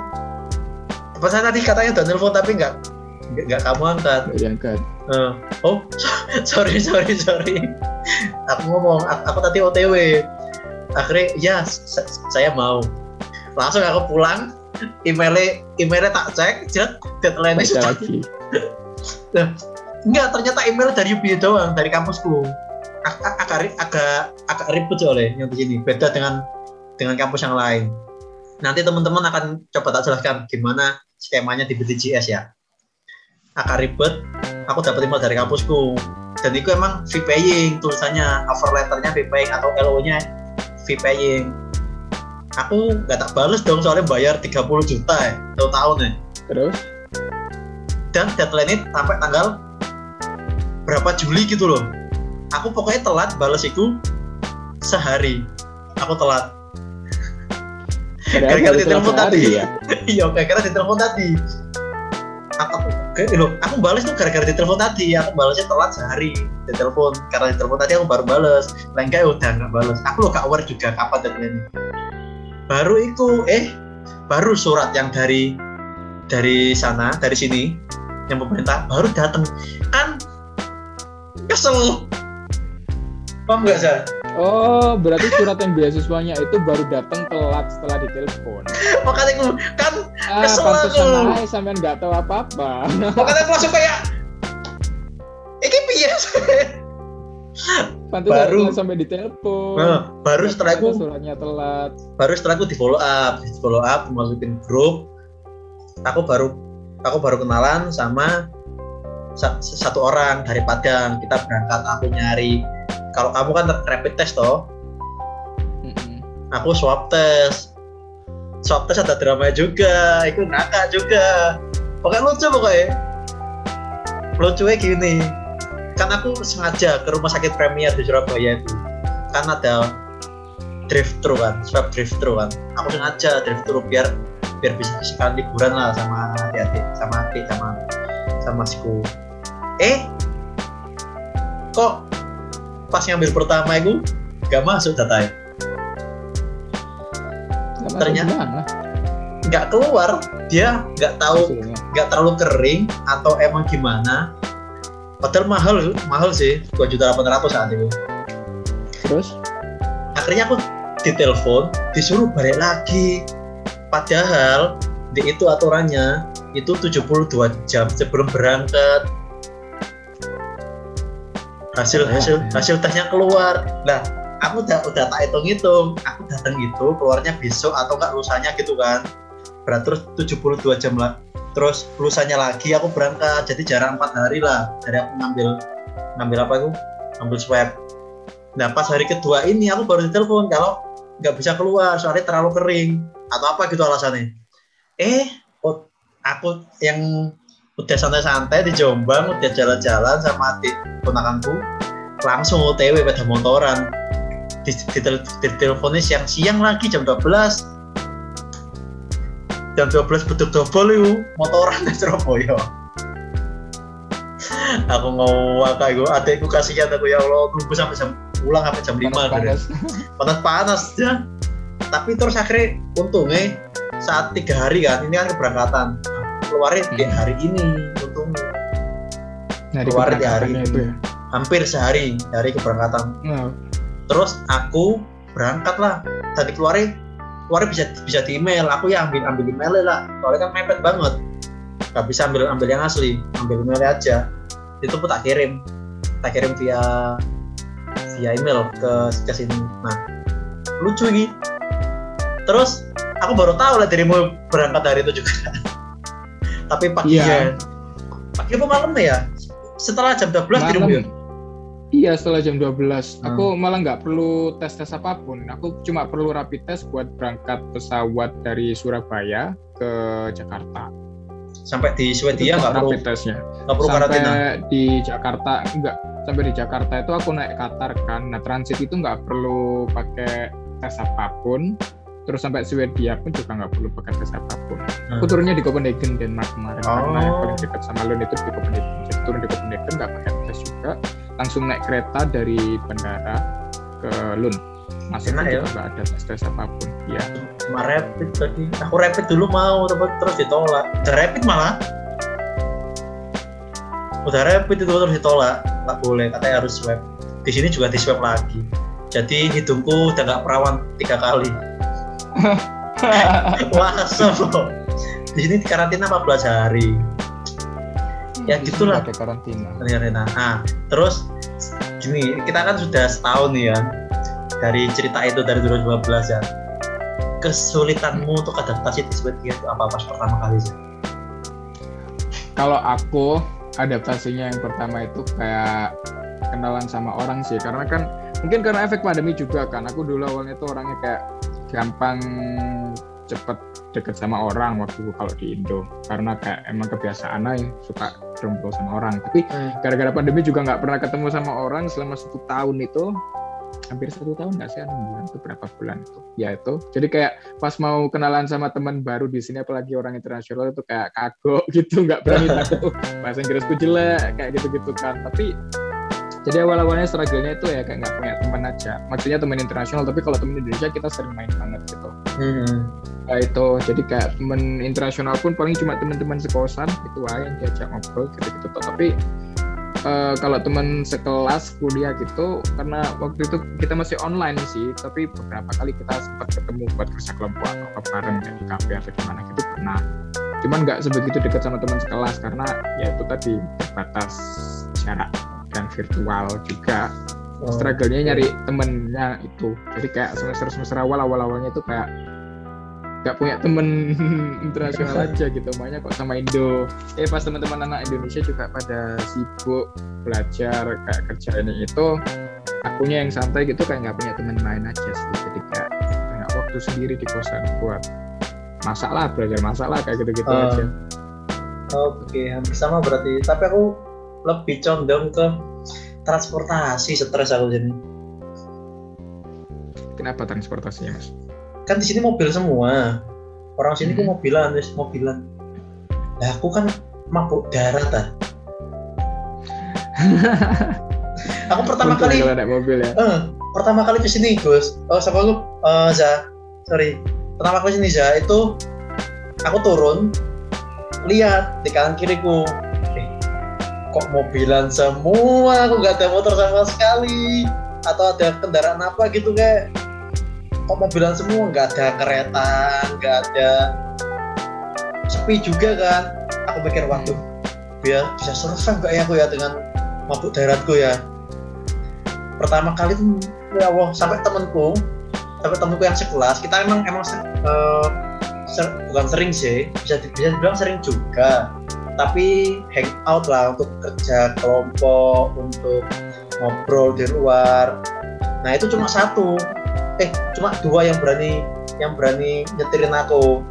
teman saya tadi katanya sudah nelfon tapi nggak nggak kamu angkat. Nggak diangkat. Uh, oh, sorry sorry sorry. Aku ngomong aku, aku tadi O T W. Akhirnya ya sa- saya mau. Langsung aku pulang, emailnya emailnya tak cek, jet deadline-nya sudah lagi. Nah, enggak, ternyata email dari U P doang, dari kampusku. Agak agak agak ribet soalnya yang di sini, beda dengan dengan kampus yang lain. Nanti teman-teman akan coba tak jelaskan gimana skemanya di B D G S ya. Agak ribet, aku dapat email dari kampusku. Dan itu emang fee paying tulisannya, cover letter-nya fee paying atau L O-nya fee paying. Aku nggak tak balas dong soalnya bayar tiga puluh juta ya, satu tahun ya. Terus? Dan deadline-nya sampai tanggal berapa Juli gitu loh. Aku pokoknya telat balas itu sehari. Aku telat. Gara-gara ditelepon tadi. Iya, gara-gara ditelepon tadi. Aku, loh, aku balas tuh gara-gara ditelepon tadi. Aku balasnya telat sehari ditelepon. Karena ditelepon tadi aku baru balas. Lain kali udah nggak balas. Aku loh nggak aware juga kapan deadline-nya. Baru itu, eh, baru surat yang dari dari sana, dari sini, yang pemerintah baru datang. Kan kesel. Paham nggak, Zah? Oh, berarti surat yang beasiswanya itu baru datang telat setelah ditelepon. Makanya aku kan kesel ah, aku. Pantesan sampean nggak tahu apa-apa. Makanya aku langsung kayak, ini biasa. Pantes baru sampai ditelepon. Nah, baru setelah aku suratnya telat. Baru setelah aku di follow up, di follow up, masukin grup. Aku baru aku baru kenalan sama satu orang dari Padang. Kita berangkat, aku nyari. Kalau kamu kan rapid test toh. Mm-hmm. Aku swab test. Swab test ada drama juga, itu nakal juga. Pokoknya lucu pokoknya. Lucunya gini. Kan aku sengaja ke rumah sakit Premier di Surabaya itu. Kan ada drive-thru kan, swab drive-thru kan. Aku sengaja drive-thru biar biar bisa sekalian liburan lah sama adik-adik, sama adik, sama sama siku. Eh, kok pas ngambil pertama itu gak masuk datanya. Gak ternyata mana? Gak keluar, dia gak tahu, gak terlalu kering atau emang gimana. Padahal mahal, mahal sih, dua juta delapan ratus ribu saat itu. Terus? Akhirnya aku ditelepon, disuruh balik lagi. Padahal di itu aturannya itu tujuh puluh dua jam sebelum berangkat. Hasil hasil hasil tesnya keluar. Nah, aku udah udah tak hitung-hitung. Aku datang itu keluarnya besok atau enggak lusanya gitu kan. Berarti terus tujuh puluh dua jam lah. Terus lusanya lagi aku berangkat. Jadi jarak empat hari lah dari aku ngambil ngambil apa aku? Ngambil swab. Nah, pas hari kedua ini aku baru ditelepon kalau enggak bisa keluar soalnya terlalu kering atau apa gitu alasannya. Eh, oh, aku yang udah santai-santai di Jombang, udah jalan-jalan sama adik ponakanku, langsung O T W pada motoran. Diteleponnya siang-siang lagi jam dua belas. Jam dua belas beduk-dobol itu motoran di Surabaya. Aku ngawak aku, adikku kasihan aku, ya Allah, tunggu sampai jam pulang sampai jam lima. Panas-panas ya. Tapi terus akhirnya untungnya saat tiga hari kan, ini kan keberangkatan. Keluarnya di hari ini, untungnya. Nah, keluarnya di hari ini, ya? Hampir sehari dari keberangkatan. Nah. Terus aku berangkat lah. Tadi keluarnya, keluarnya bisa bisa di email. Aku ya ambil ambil emailnya lah. Soalnya kan mepet banget. Gak bisa ambil ambil yang asli, ambil emailnya aja. Itu pun tak kirim, tak kirim via via email ke ke sini. Nah, lucu gitu. Terus aku baru tahu lah dirimu berangkat hari itu juga. Tapi paginya, yeah. Pagi apa malamnya ya? Setelah jam dua belas dirimu ya? Iya, setelah jam dua belas. Hmm. Aku malah nggak perlu tes-tes apapun. Aku cuma perlu rapid test buat berangkat pesawat dari Surabaya ke Jakarta. Sampai di Swedia nggak perlu? Rapid testnya. Nggak perlu karantina? Sampai di Jakarta, nggak. Sampai di Jakarta itu aku naik Qatar kan. Nah, transit itu nggak perlu pakai tes apapun. Terus sampai Swedia pun juga nggak perlu pakai tes apapun. Hmm. Aku turunnya di Copenhagen, Denmark kemarin. Oh. Karena yang paling dekat sama Lund itu di Copenhagen. Jadi turun di Copenhagen nggak pakai tes juga. Langsung naik kereta dari bandara ke Lund. Masuknya juga nggak ada tes-tes apapun. Ya. Cuma rapid tadi. Aku rapid dulu mau, terus ditolak. Udah rapid malah. Udah rapid itu terus ditolak. Nggak boleh, katanya harus swab. Di sini juga di swab lagi. Jadi hidungku udah nggak perawan tiga kali. Wah, sob. Di sini karantina empat belas hari. Ya gitulah. Ada karantina. Karantina. Nah, terus gini, kita kan sudah setahun ya dari cerita itu dari dua ribu lima belas ya. Kesulitanmu untuk adaptasi di Swedia itu apa pas pertama kali sih? Kalau aku adaptasinya yang pertama itu kayak kenalan sama orang sih, karena kan mungkin karena efek pandemi juga kan. Aku dulu awalnya tuh orangnya kayak gampang cepet deket sama orang waktu kalau di Indo, karena kayak emang kebiasaan aja suka berkumpul sama orang. Tapi hmm. gara-gara pandemi juga nggak pernah ketemu sama orang selama satu tahun itu, hampir satu tahun nggak sih, enam bulan itu berapa bulan itu? Ya itu. Jadi kayak pas mau kenalan sama teman baru di sini, apalagi orang internasional itu kayak kagok gitu, nggak berani takut. Bahasa Inggrisku jelek, kayak gitu-gitu kan. Tapi jadi awal-awalnya struggle-nya itu ya kayak nggak punya teman aja. Maksudnya teman internasional, tapi kalau teman Indonesia kita sering main banget gitu. Mm-hmm. Nah itu, jadi kayak teman internasional pun paling cuma teman-teman sekosan gitu aja yang diajak ngobrol gitu-gitu. Tapi uh, kalau teman sekelas kuliah gitu, karena waktu itu kita masih online sih, tapi beberapa kali kita sempat ketemu buat kerja kelompok atau bareng di kafe atau di mana gitu pernah. Cuman nggak sebegitu dekat sama teman sekelas karena ya itu tadi terbatas jarak dan virtual juga. struggle-nya nyari temennya itu. Jadi kayak semester-semester awal-awal-awalnya itu kayak gak punya temen internasional aja gitu, mainnya kok sama Indo. Eh pas teman-teman anak Indonesia juga pada sibuk belajar kayak kerja ini itu, akunya yang santai gitu kayak gak punya temen main aja sih. Jadi kayak gak waktu sendiri di kosan buat masak lah, belajar masak lah, kayak gitu-gitu uh, aja. Oke, okay, hampir sama berarti. Tapi aku lebih condong ke transportasi, stres aku jadi. Kenapa transportasinya, Mas? Kan di sini mobil semua, orang sini hmm. kok mobilan, terus mobilan. Nah aku kan mabuk darat ah. Aku pertama Untung kali, mobil, ya? eh, pertama kali kesini Gus, oh sama aku, uh, Zah, sorry, pertama kali kesini Zah itu aku turun, lihat di kanan kiriku, eh, kok mobilan semua, aku nggak ada motor sama sekali, atau ada kendaraan apa gitu kayak. Kok mobilan semua, nggak ada kereta, nggak ada, sepi juga kan. Aku pikir waduh, biar bisa selesai nggak ya aku ya dengan mabuk daratku ya. Pertama kali tuh ya Allah, sampai temanku, sampai temanku yang sekelas, kita emang emang uh, ser, bukan sering sih, bisa bisa dibilang sering juga, tapi hangout lah untuk kerja kelompok, untuk ngobrol di luar. Nah itu cuma satu. Eh, cuma dua yang berani yang berani nyetirin aku,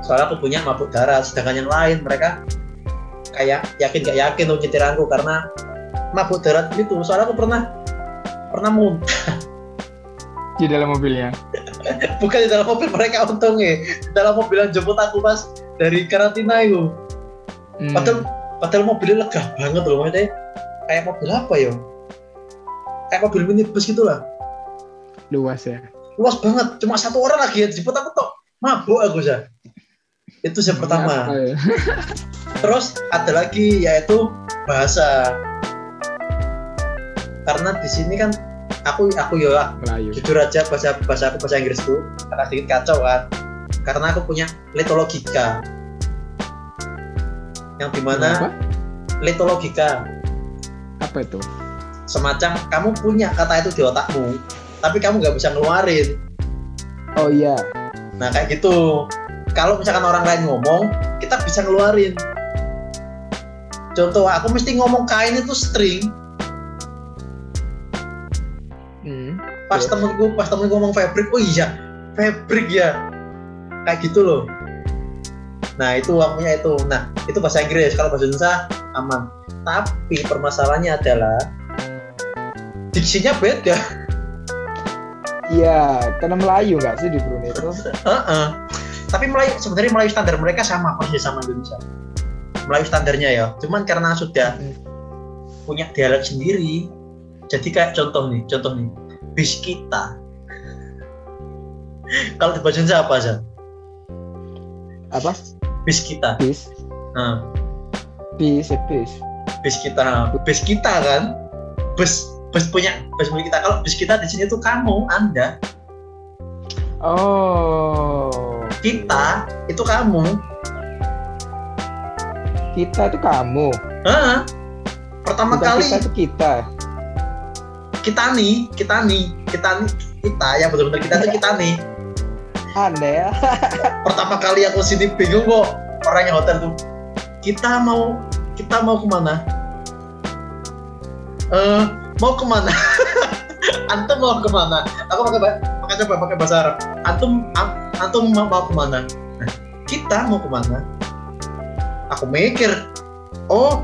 soalnya aku punya mabuk darat. Sedangkan yang lain mereka kayak yakin gak yakin tuh nyetiranku karena mabuk darat itu. Soalnya aku pernah pernah muntah di dalam mobilnya. Bukan di dalam mobil mereka untungnya, di dalam mobil yang jemput aku pas dari karantina itu. hmm. padahal, padahal mobilnya legah banget loh, maksudnya kayak mobil apa ya, kayak mobil minibus gitu lah, luas ya, luas banget, cuma satu orang lagi yang dijemput aku tuh, mabuk aku Zah. Itu yang pertama. Ya? Terus ada lagi yaitu bahasa, karena di sini kan aku aku ya Melayu. Jujur aja bahasa bahasa aku bahasa Inggrisku agak sedikit kacau kan, karena aku punya letologika, yang dimana letologika apa itu? Semacam kamu punya kata itu di otakmu, tapi kamu nggak bisa ngeluarin. Oh iya. Nah kayak gitu. Kalau misalkan orang lain ngomong, kita bisa ngeluarin. Contoh, aku mesti ngomong kain itu string. Hmm. Pas yeah. temenku, pas temenku ngomong fabric, oh iya, fabric ya. Kayak gitu loh. Nah itu akunya itu. Nah itu bahasa Inggris. Kalau bahasa Indonesia aman. Tapi permasalahannya adalah diksinya beda. Iya, karena Melayu nggak sih di Brunei itu? Uh-uh. Tapi Melayu sebenarnya Melayu standar mereka sama persis sama Indonesia. Melayu standarnya ya, cuman karena sudah hmm. punya dialek sendiri. Jadi kayak contoh nih, contoh nih, bis kita. Kalau di bahasa Indonesia apa sih? Apa? Bis kita. Bis. Nah, bis, bis. Bis kita, bis kita kan, bis. Bus punya, bus punya kita. Kalau bus kita di sini tuh kamu, Anda. Oh. Kita itu kamu. Kita itu kamu. Hah? Pertama kita, kali. Kita itu kita. Kita nih, kita nih, kita nih, kita yang betul-betul kita itu kita nih. Aneh ya. Pertama kali aku sini bingung kok orangnya hotel tuh. Kita mau, kita mau kemana? Eh. Uh, mau kemana? Antum mau kemana? Aku pakai pakai coba pakai bahasa Arab. Antum antum mau, mau kemana? Nah, kita mau kemana? Aku mikir, oh,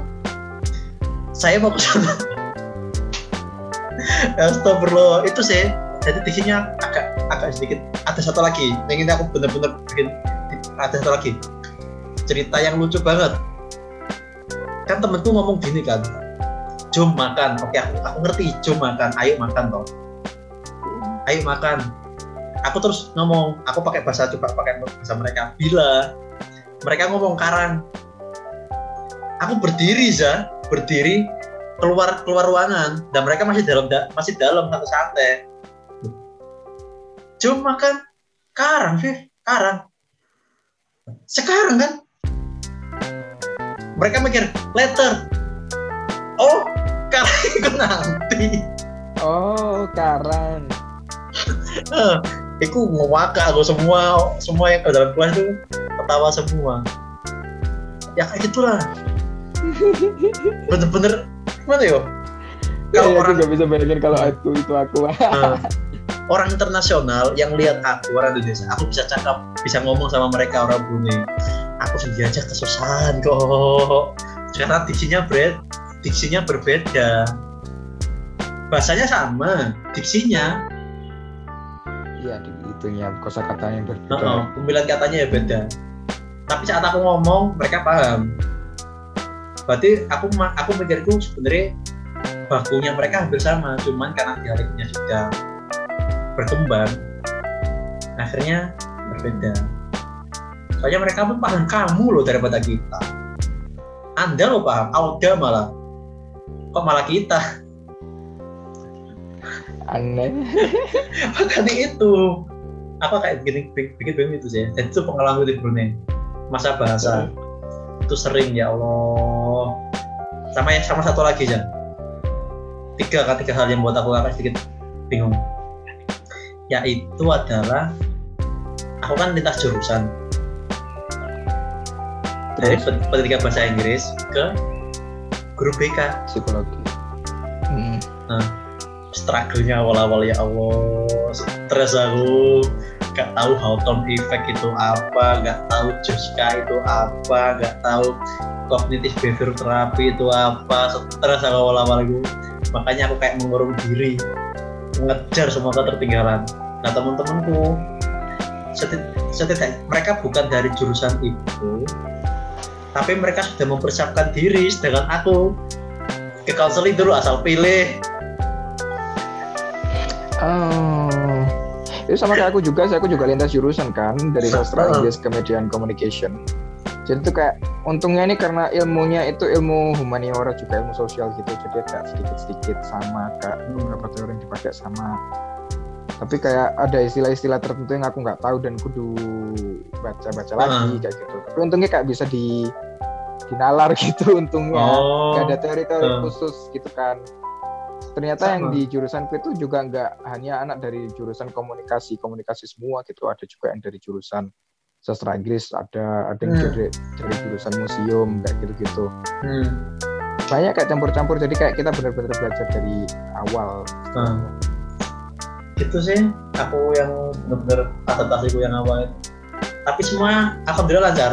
saya mau ke sana. Astagfirullah, itu sih. Jadi diksinya agak agak sedikit. Ada satu lagi, yang ini aku benar-benar bikin. Ada satu lagi cerita yang lucu banget. Kan temanku ngomong gini kan. Jom makan, oke aku, aku ngerti, jom makan, ayo makan toh, ayo makan. Aku terus ngomong, aku pakai bahasa coba pakai bahasa mereka. Bila mereka ngomong karang, aku berdiri Zah, berdiri keluar keluar ruangan dan mereka masih dalam masih dalam satu santai. Jom makan karang sih, karang. Sekarang kan? Mereka mikir later. Oh, karena itu nanti. Oh, Karan. Eh, aku ngewaka aku semua semua yang ke dalam kelas itu ketawa semua. Ya kayak gitulah. Bener-bener gimana yo? Kalau ya, orang nggak bisa bayangin kalau aku itu aku. uh, orang internasional yang lihat aku orang Indonesia, aku bisa cakap, bisa ngomong sama mereka orang Brunei. Aku sendiri aja kesusahan kok. Karena diksinya berbeda, diksinya berbeda. Bahasanya sama, diksinya. Iya, itunya kosakata yang berbeda. Uh-uh, pemilihan katanya ya beda. Tapi saat aku ngomong, mereka paham. Berarti aku aku mikirku sebenarnya bakunya mereka hampir sama, cuman karena dialeknya sudah berkembang, akhirnya berbeda. Soalnya mereka pun paham kamu loh daripada kita. Anda loh paham, Auda malah. Kok malah kita? Aneh. Makanya itu. Apa kayak bikin bikin itu sih? Dan itu pengalaman di Brunei. Masa bahasa. Oh. Itu sering ya Allah. Sama yang sama satu lagi Jan. Tiga kan tiga hal yang buat aku agak sedikit bingung. Yaitu adalah aku kan lintas jurusan. Dari pendidikan bahasa Inggris ke guru B K psikologi. Hmm. Nah, struggle-nya awal-awal ya Allah, stres aku, nggak tahu Hawthorne effect itu apa, nggak tahu Juska itu apa, nggak tahu cognitive behavior therapy itu apa, stres aku awal-awal aku. Makanya aku kayak mengurung diri, ngejar semua ketertinggalan. Nah teman-temanku, setidaknya mereka bukan dari jurusan itu, tapi mereka sudah mempersiapkan diri, sedangkan aku ke counseling dulu asal pilih. Oh, itu sama kayak aku juga, saya aku juga lintas jurusan kan, dari sastra Inggris ke Media and Communication. Jadi itu kayak untungnya ini karena ilmunya itu ilmu humaniora juga ilmu sosial gitu, jadi agak sedikit-sedikit sama, kayak beberapa teori yang dipakai sama. Tapi kayak ada istilah-istilah tertentu yang aku nggak tahu dan kudu baca-baca uh. lagi kayak gitu. Tapi untungnya kayak bisa di dinalar gitu untungnya, oh. Gak ada teori-teori uh. khusus gitu kan. Ternyata sama. Yang di jurusanku itu juga nggak hanya anak dari jurusan komunikasi, komunikasi semua gitu, ada juga yang dari jurusan sastra Inggris, ada ada yang hmm. dari, dari jurusan museum kayak gitu-gitu. Hmm. Banyak kayak campur-campur, jadi kayak kita benar-benar belajar dari awal. Hmm. Gitu sih, aku yang benar-benar adaptasiku yang awal. Tapi semua alhamdulillah lancar.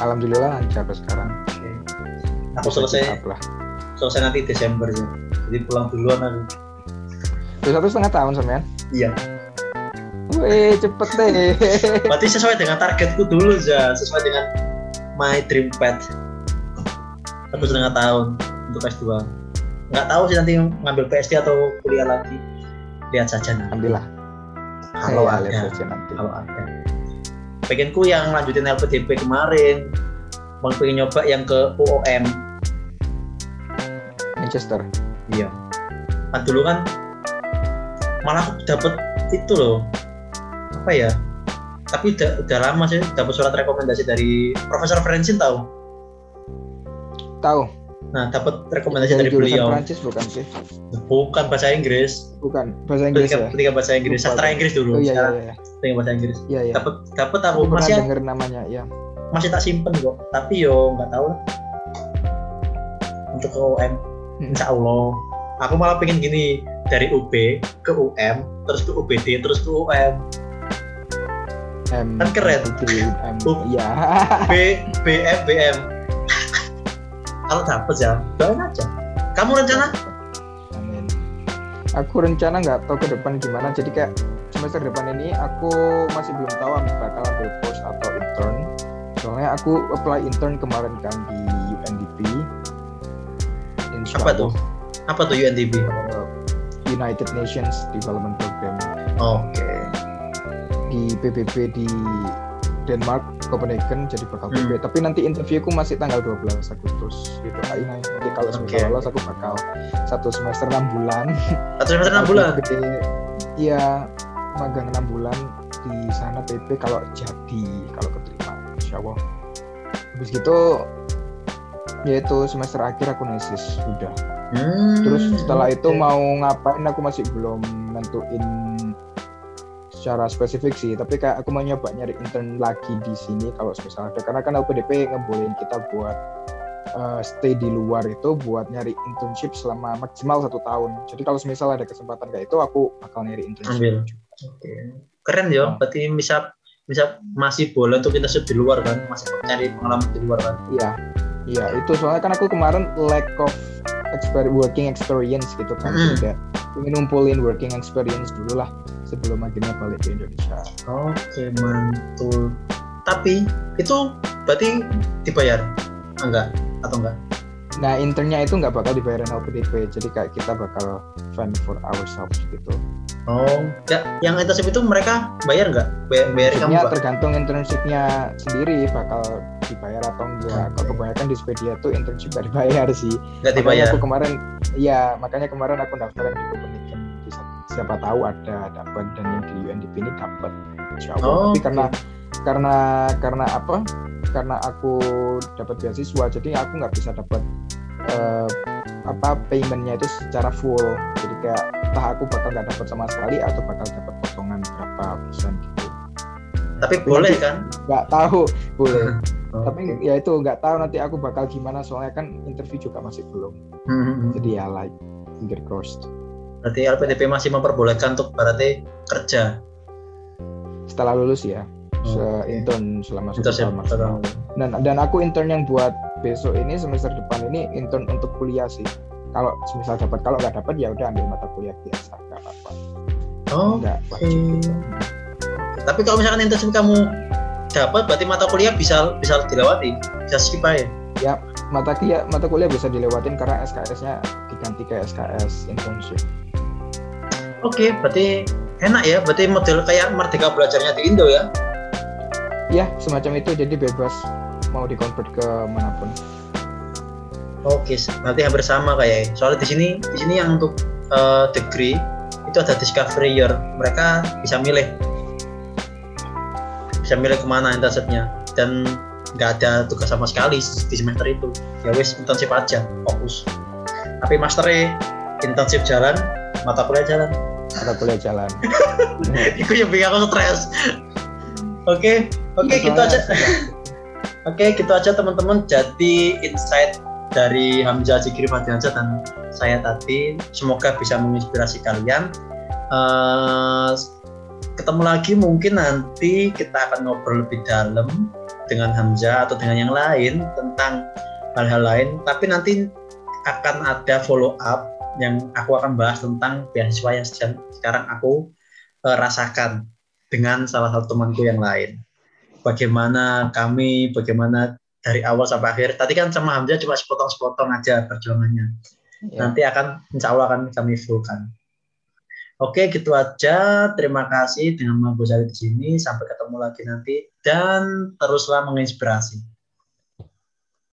Alhamdulillah lancar sekarang. Oke. Aku selesai. Selesai nanti Desember sih. Jadi pulang duluan aku. Sudah satu setengah tahun sampean? Iya. Wih, cepet deh. Berarti sesuai dengan targetku dulu ya, sesuai dengan my dream path. Satu setengah tahun untuk S dua. Nggak tahu sih nanti ngambil P S D atau kuliah lagi. Lihat saja nanti. Ambillah. Kalau ada. Kalau ada. Pengenku yang lanjutin L P D P kemarin. Mau pengen nyoba yang ke U M. Manchester. Iya. Kan dulu kan malah dapat itu loh, apa ya, tapi udah, udah lama sih dapat surat rekomendasi dari Profesor Francine, tahu tahu nah dapat rekomendasi dari, dari beliau. Prancis bukan sih, bukan bahasa Inggris, bukan bahasa Inggris ketika, ya ketika bahasa Inggris bukan. Sastra Inggris dulu, oh, iya, sekarang iya, iya. Ketika bahasa Inggris iya, iya. dapat dapat aku, aku masih dengar namanya ya, masih tak simpen kok, tapi yo nggak tahu untuk U M. Insya Allah aku malah pengen gini, dari U B ke U M, terus ke U B D, terus ke U M. M, kan keren. Iya. B, B, F, B, M. Kalau dapat ya, doain aja. Kamu rencana? Amin. Aku rencana nggak tahu ke depan gimana. Jadi kayak semester depan ini aku masih belum tahu bakal ambil post atau intern. Soalnya aku apply intern kemarin kan di U N D P. Apa tuh? Apa tuh U N D P? United Nations Development Program. Oke. Okay. Di P B B di Denmark, Copenhagen, jadi bakal P B B. Hmm. Tapi nanti interviewku masih tanggal dua belas Agustus gitu. Ayo nanti kalau semester okay. lolos aku bakal satu semester enam bulan. Satu semester enam bulan. Iya, magang enam bulan di sana P B B kalau jadi, kalau keterima insyaallah. Habis gitu yaitu semester akhir aku nesis udah. Hmm, Terus setelah okay. itu mau ngapain aku masih belum nentuin secara spesifik sih, tapi kayak aku mau nyoba nyari intern lagi di sini kalau misalnya ada, karena kan L P D P ngebolehin kita buat uh, stay di luar itu buat nyari internship selama maksimal satu tahun. Jadi kalau misalnya ada kesempatan kayak itu, aku bakal nyari internship. Ambil. Okay. Keren ya, nah. Berarti bisa bisa masih boleh untuk kita sub di luar kan, masih cari pengalaman di luar kan? Iya, iya itu soalnya kan aku kemarin lack of exper- working experience gitu kan, mm. tidak ingin ngumpulin working experience dulu lah sebelum akhirnya balik ke Indonesia. Oke, mantul. Tapi itu berarti dibayar? Enggak atau enggak? Nah internnya itu nggak bakal dibayarin L P D P, jadi kayak kita bakal fund for ourselves gitu. Oh, ya, yang internship itu mereka bayar nggak? Bayar, bayar kamu nggak? Tergantung internshipnya sendiri bakal dibayar atau enggak. Okay. Kalau kebanyakan di Swedia tuh internship nggak dibayar sih. Nggak dibayar. Makanya aku kemarin, ya makanya kemarin aku daftarin di Copenhagen. Siapa tahu ada dapat, dan yang di U N D P ini dapat. Insya Allah. Oh, tapi okay. karena karena karena apa? Karena aku dapat beasiswa, jadi aku nggak bisa dapat. Uh, apa paymentnya itu secara full, jadi kayak entah aku bakal nggak dapat sama sekali atau bakal dapat potongan berapa persen gitu. Tapi, tapi boleh nanti, kan? Nggak tahu boleh. Oh. Tapi ya itu nggak tahu nanti aku bakal gimana, soalnya kan interview juga masih belum. Mm-hmm. Jadi ya like finger crossed. Berarti L P D P masih memperbolehkan untuk berarti kerja setelah lulus ya. Oh, intern okay. selama satu tahun. Dan dan aku intern yang buat besok ini semester depan ini intern untuk kuliah sih. Kalau misal dapat, kalau nggak dapat ya udah ambil mata kuliah biasa, nggak apa-apa. Oh. Nggak wajib gitu. Tapi kalau misalkan internship kamu dapat, berarti mata kuliah bisa bisa dilewati, bisa skip aja. Ya, mata kuliah mata kuliah bisa dilewatin karena S K S-nya diganti ke S K S internship. Oke, okay, berarti enak ya. Berarti model kayak merdeka belajarnya di Indo ya. Ya, semacam itu, jadi bebas mau dikonvert ke manapun. Oke, nanti hampir sama kayak. Soalnya di sini, di sini yang untuk uh, degree itu ada discovery year. Mereka bisa milih, bisa milih kemana internshipnya, dan nggak ada tugas sama sekali di semester itu. Ya wes internship aja, fokus. Tapi masternya internship jalan, mata kuliah jalan. Mata kuliah jalan. Itu yang bikin aku stres. Oke. Okay. Oke, okay, gitu aja. Oke, okay, gitu aja teman-teman. Jadi insight dari Hamzah Zikri Fadriansyah dan saya tadi, semoga bisa menginspirasi kalian. Uh, ketemu lagi mungkin nanti kita akan ngobrol lebih dalam dengan Hamzah atau dengan yang lain tentang hal-hal lain. Tapi nanti akan ada follow up yang aku akan bahas tentang beasiswa yang sekarang aku uh, rasakan dengan salah satu temanku yang lain. Bagaimana kami, bagaimana dari awal sampai akhir. Tadi kan sama Hamzah cuma sepotong-sepotong aja perjuangannya. Ya. Nanti akan, insya Allah akan kami fullkan. Oke, gitu aja. Terima kasih dengan Mbak Bosari di sini. Sampai ketemu lagi nanti. Dan teruslah menginspirasi.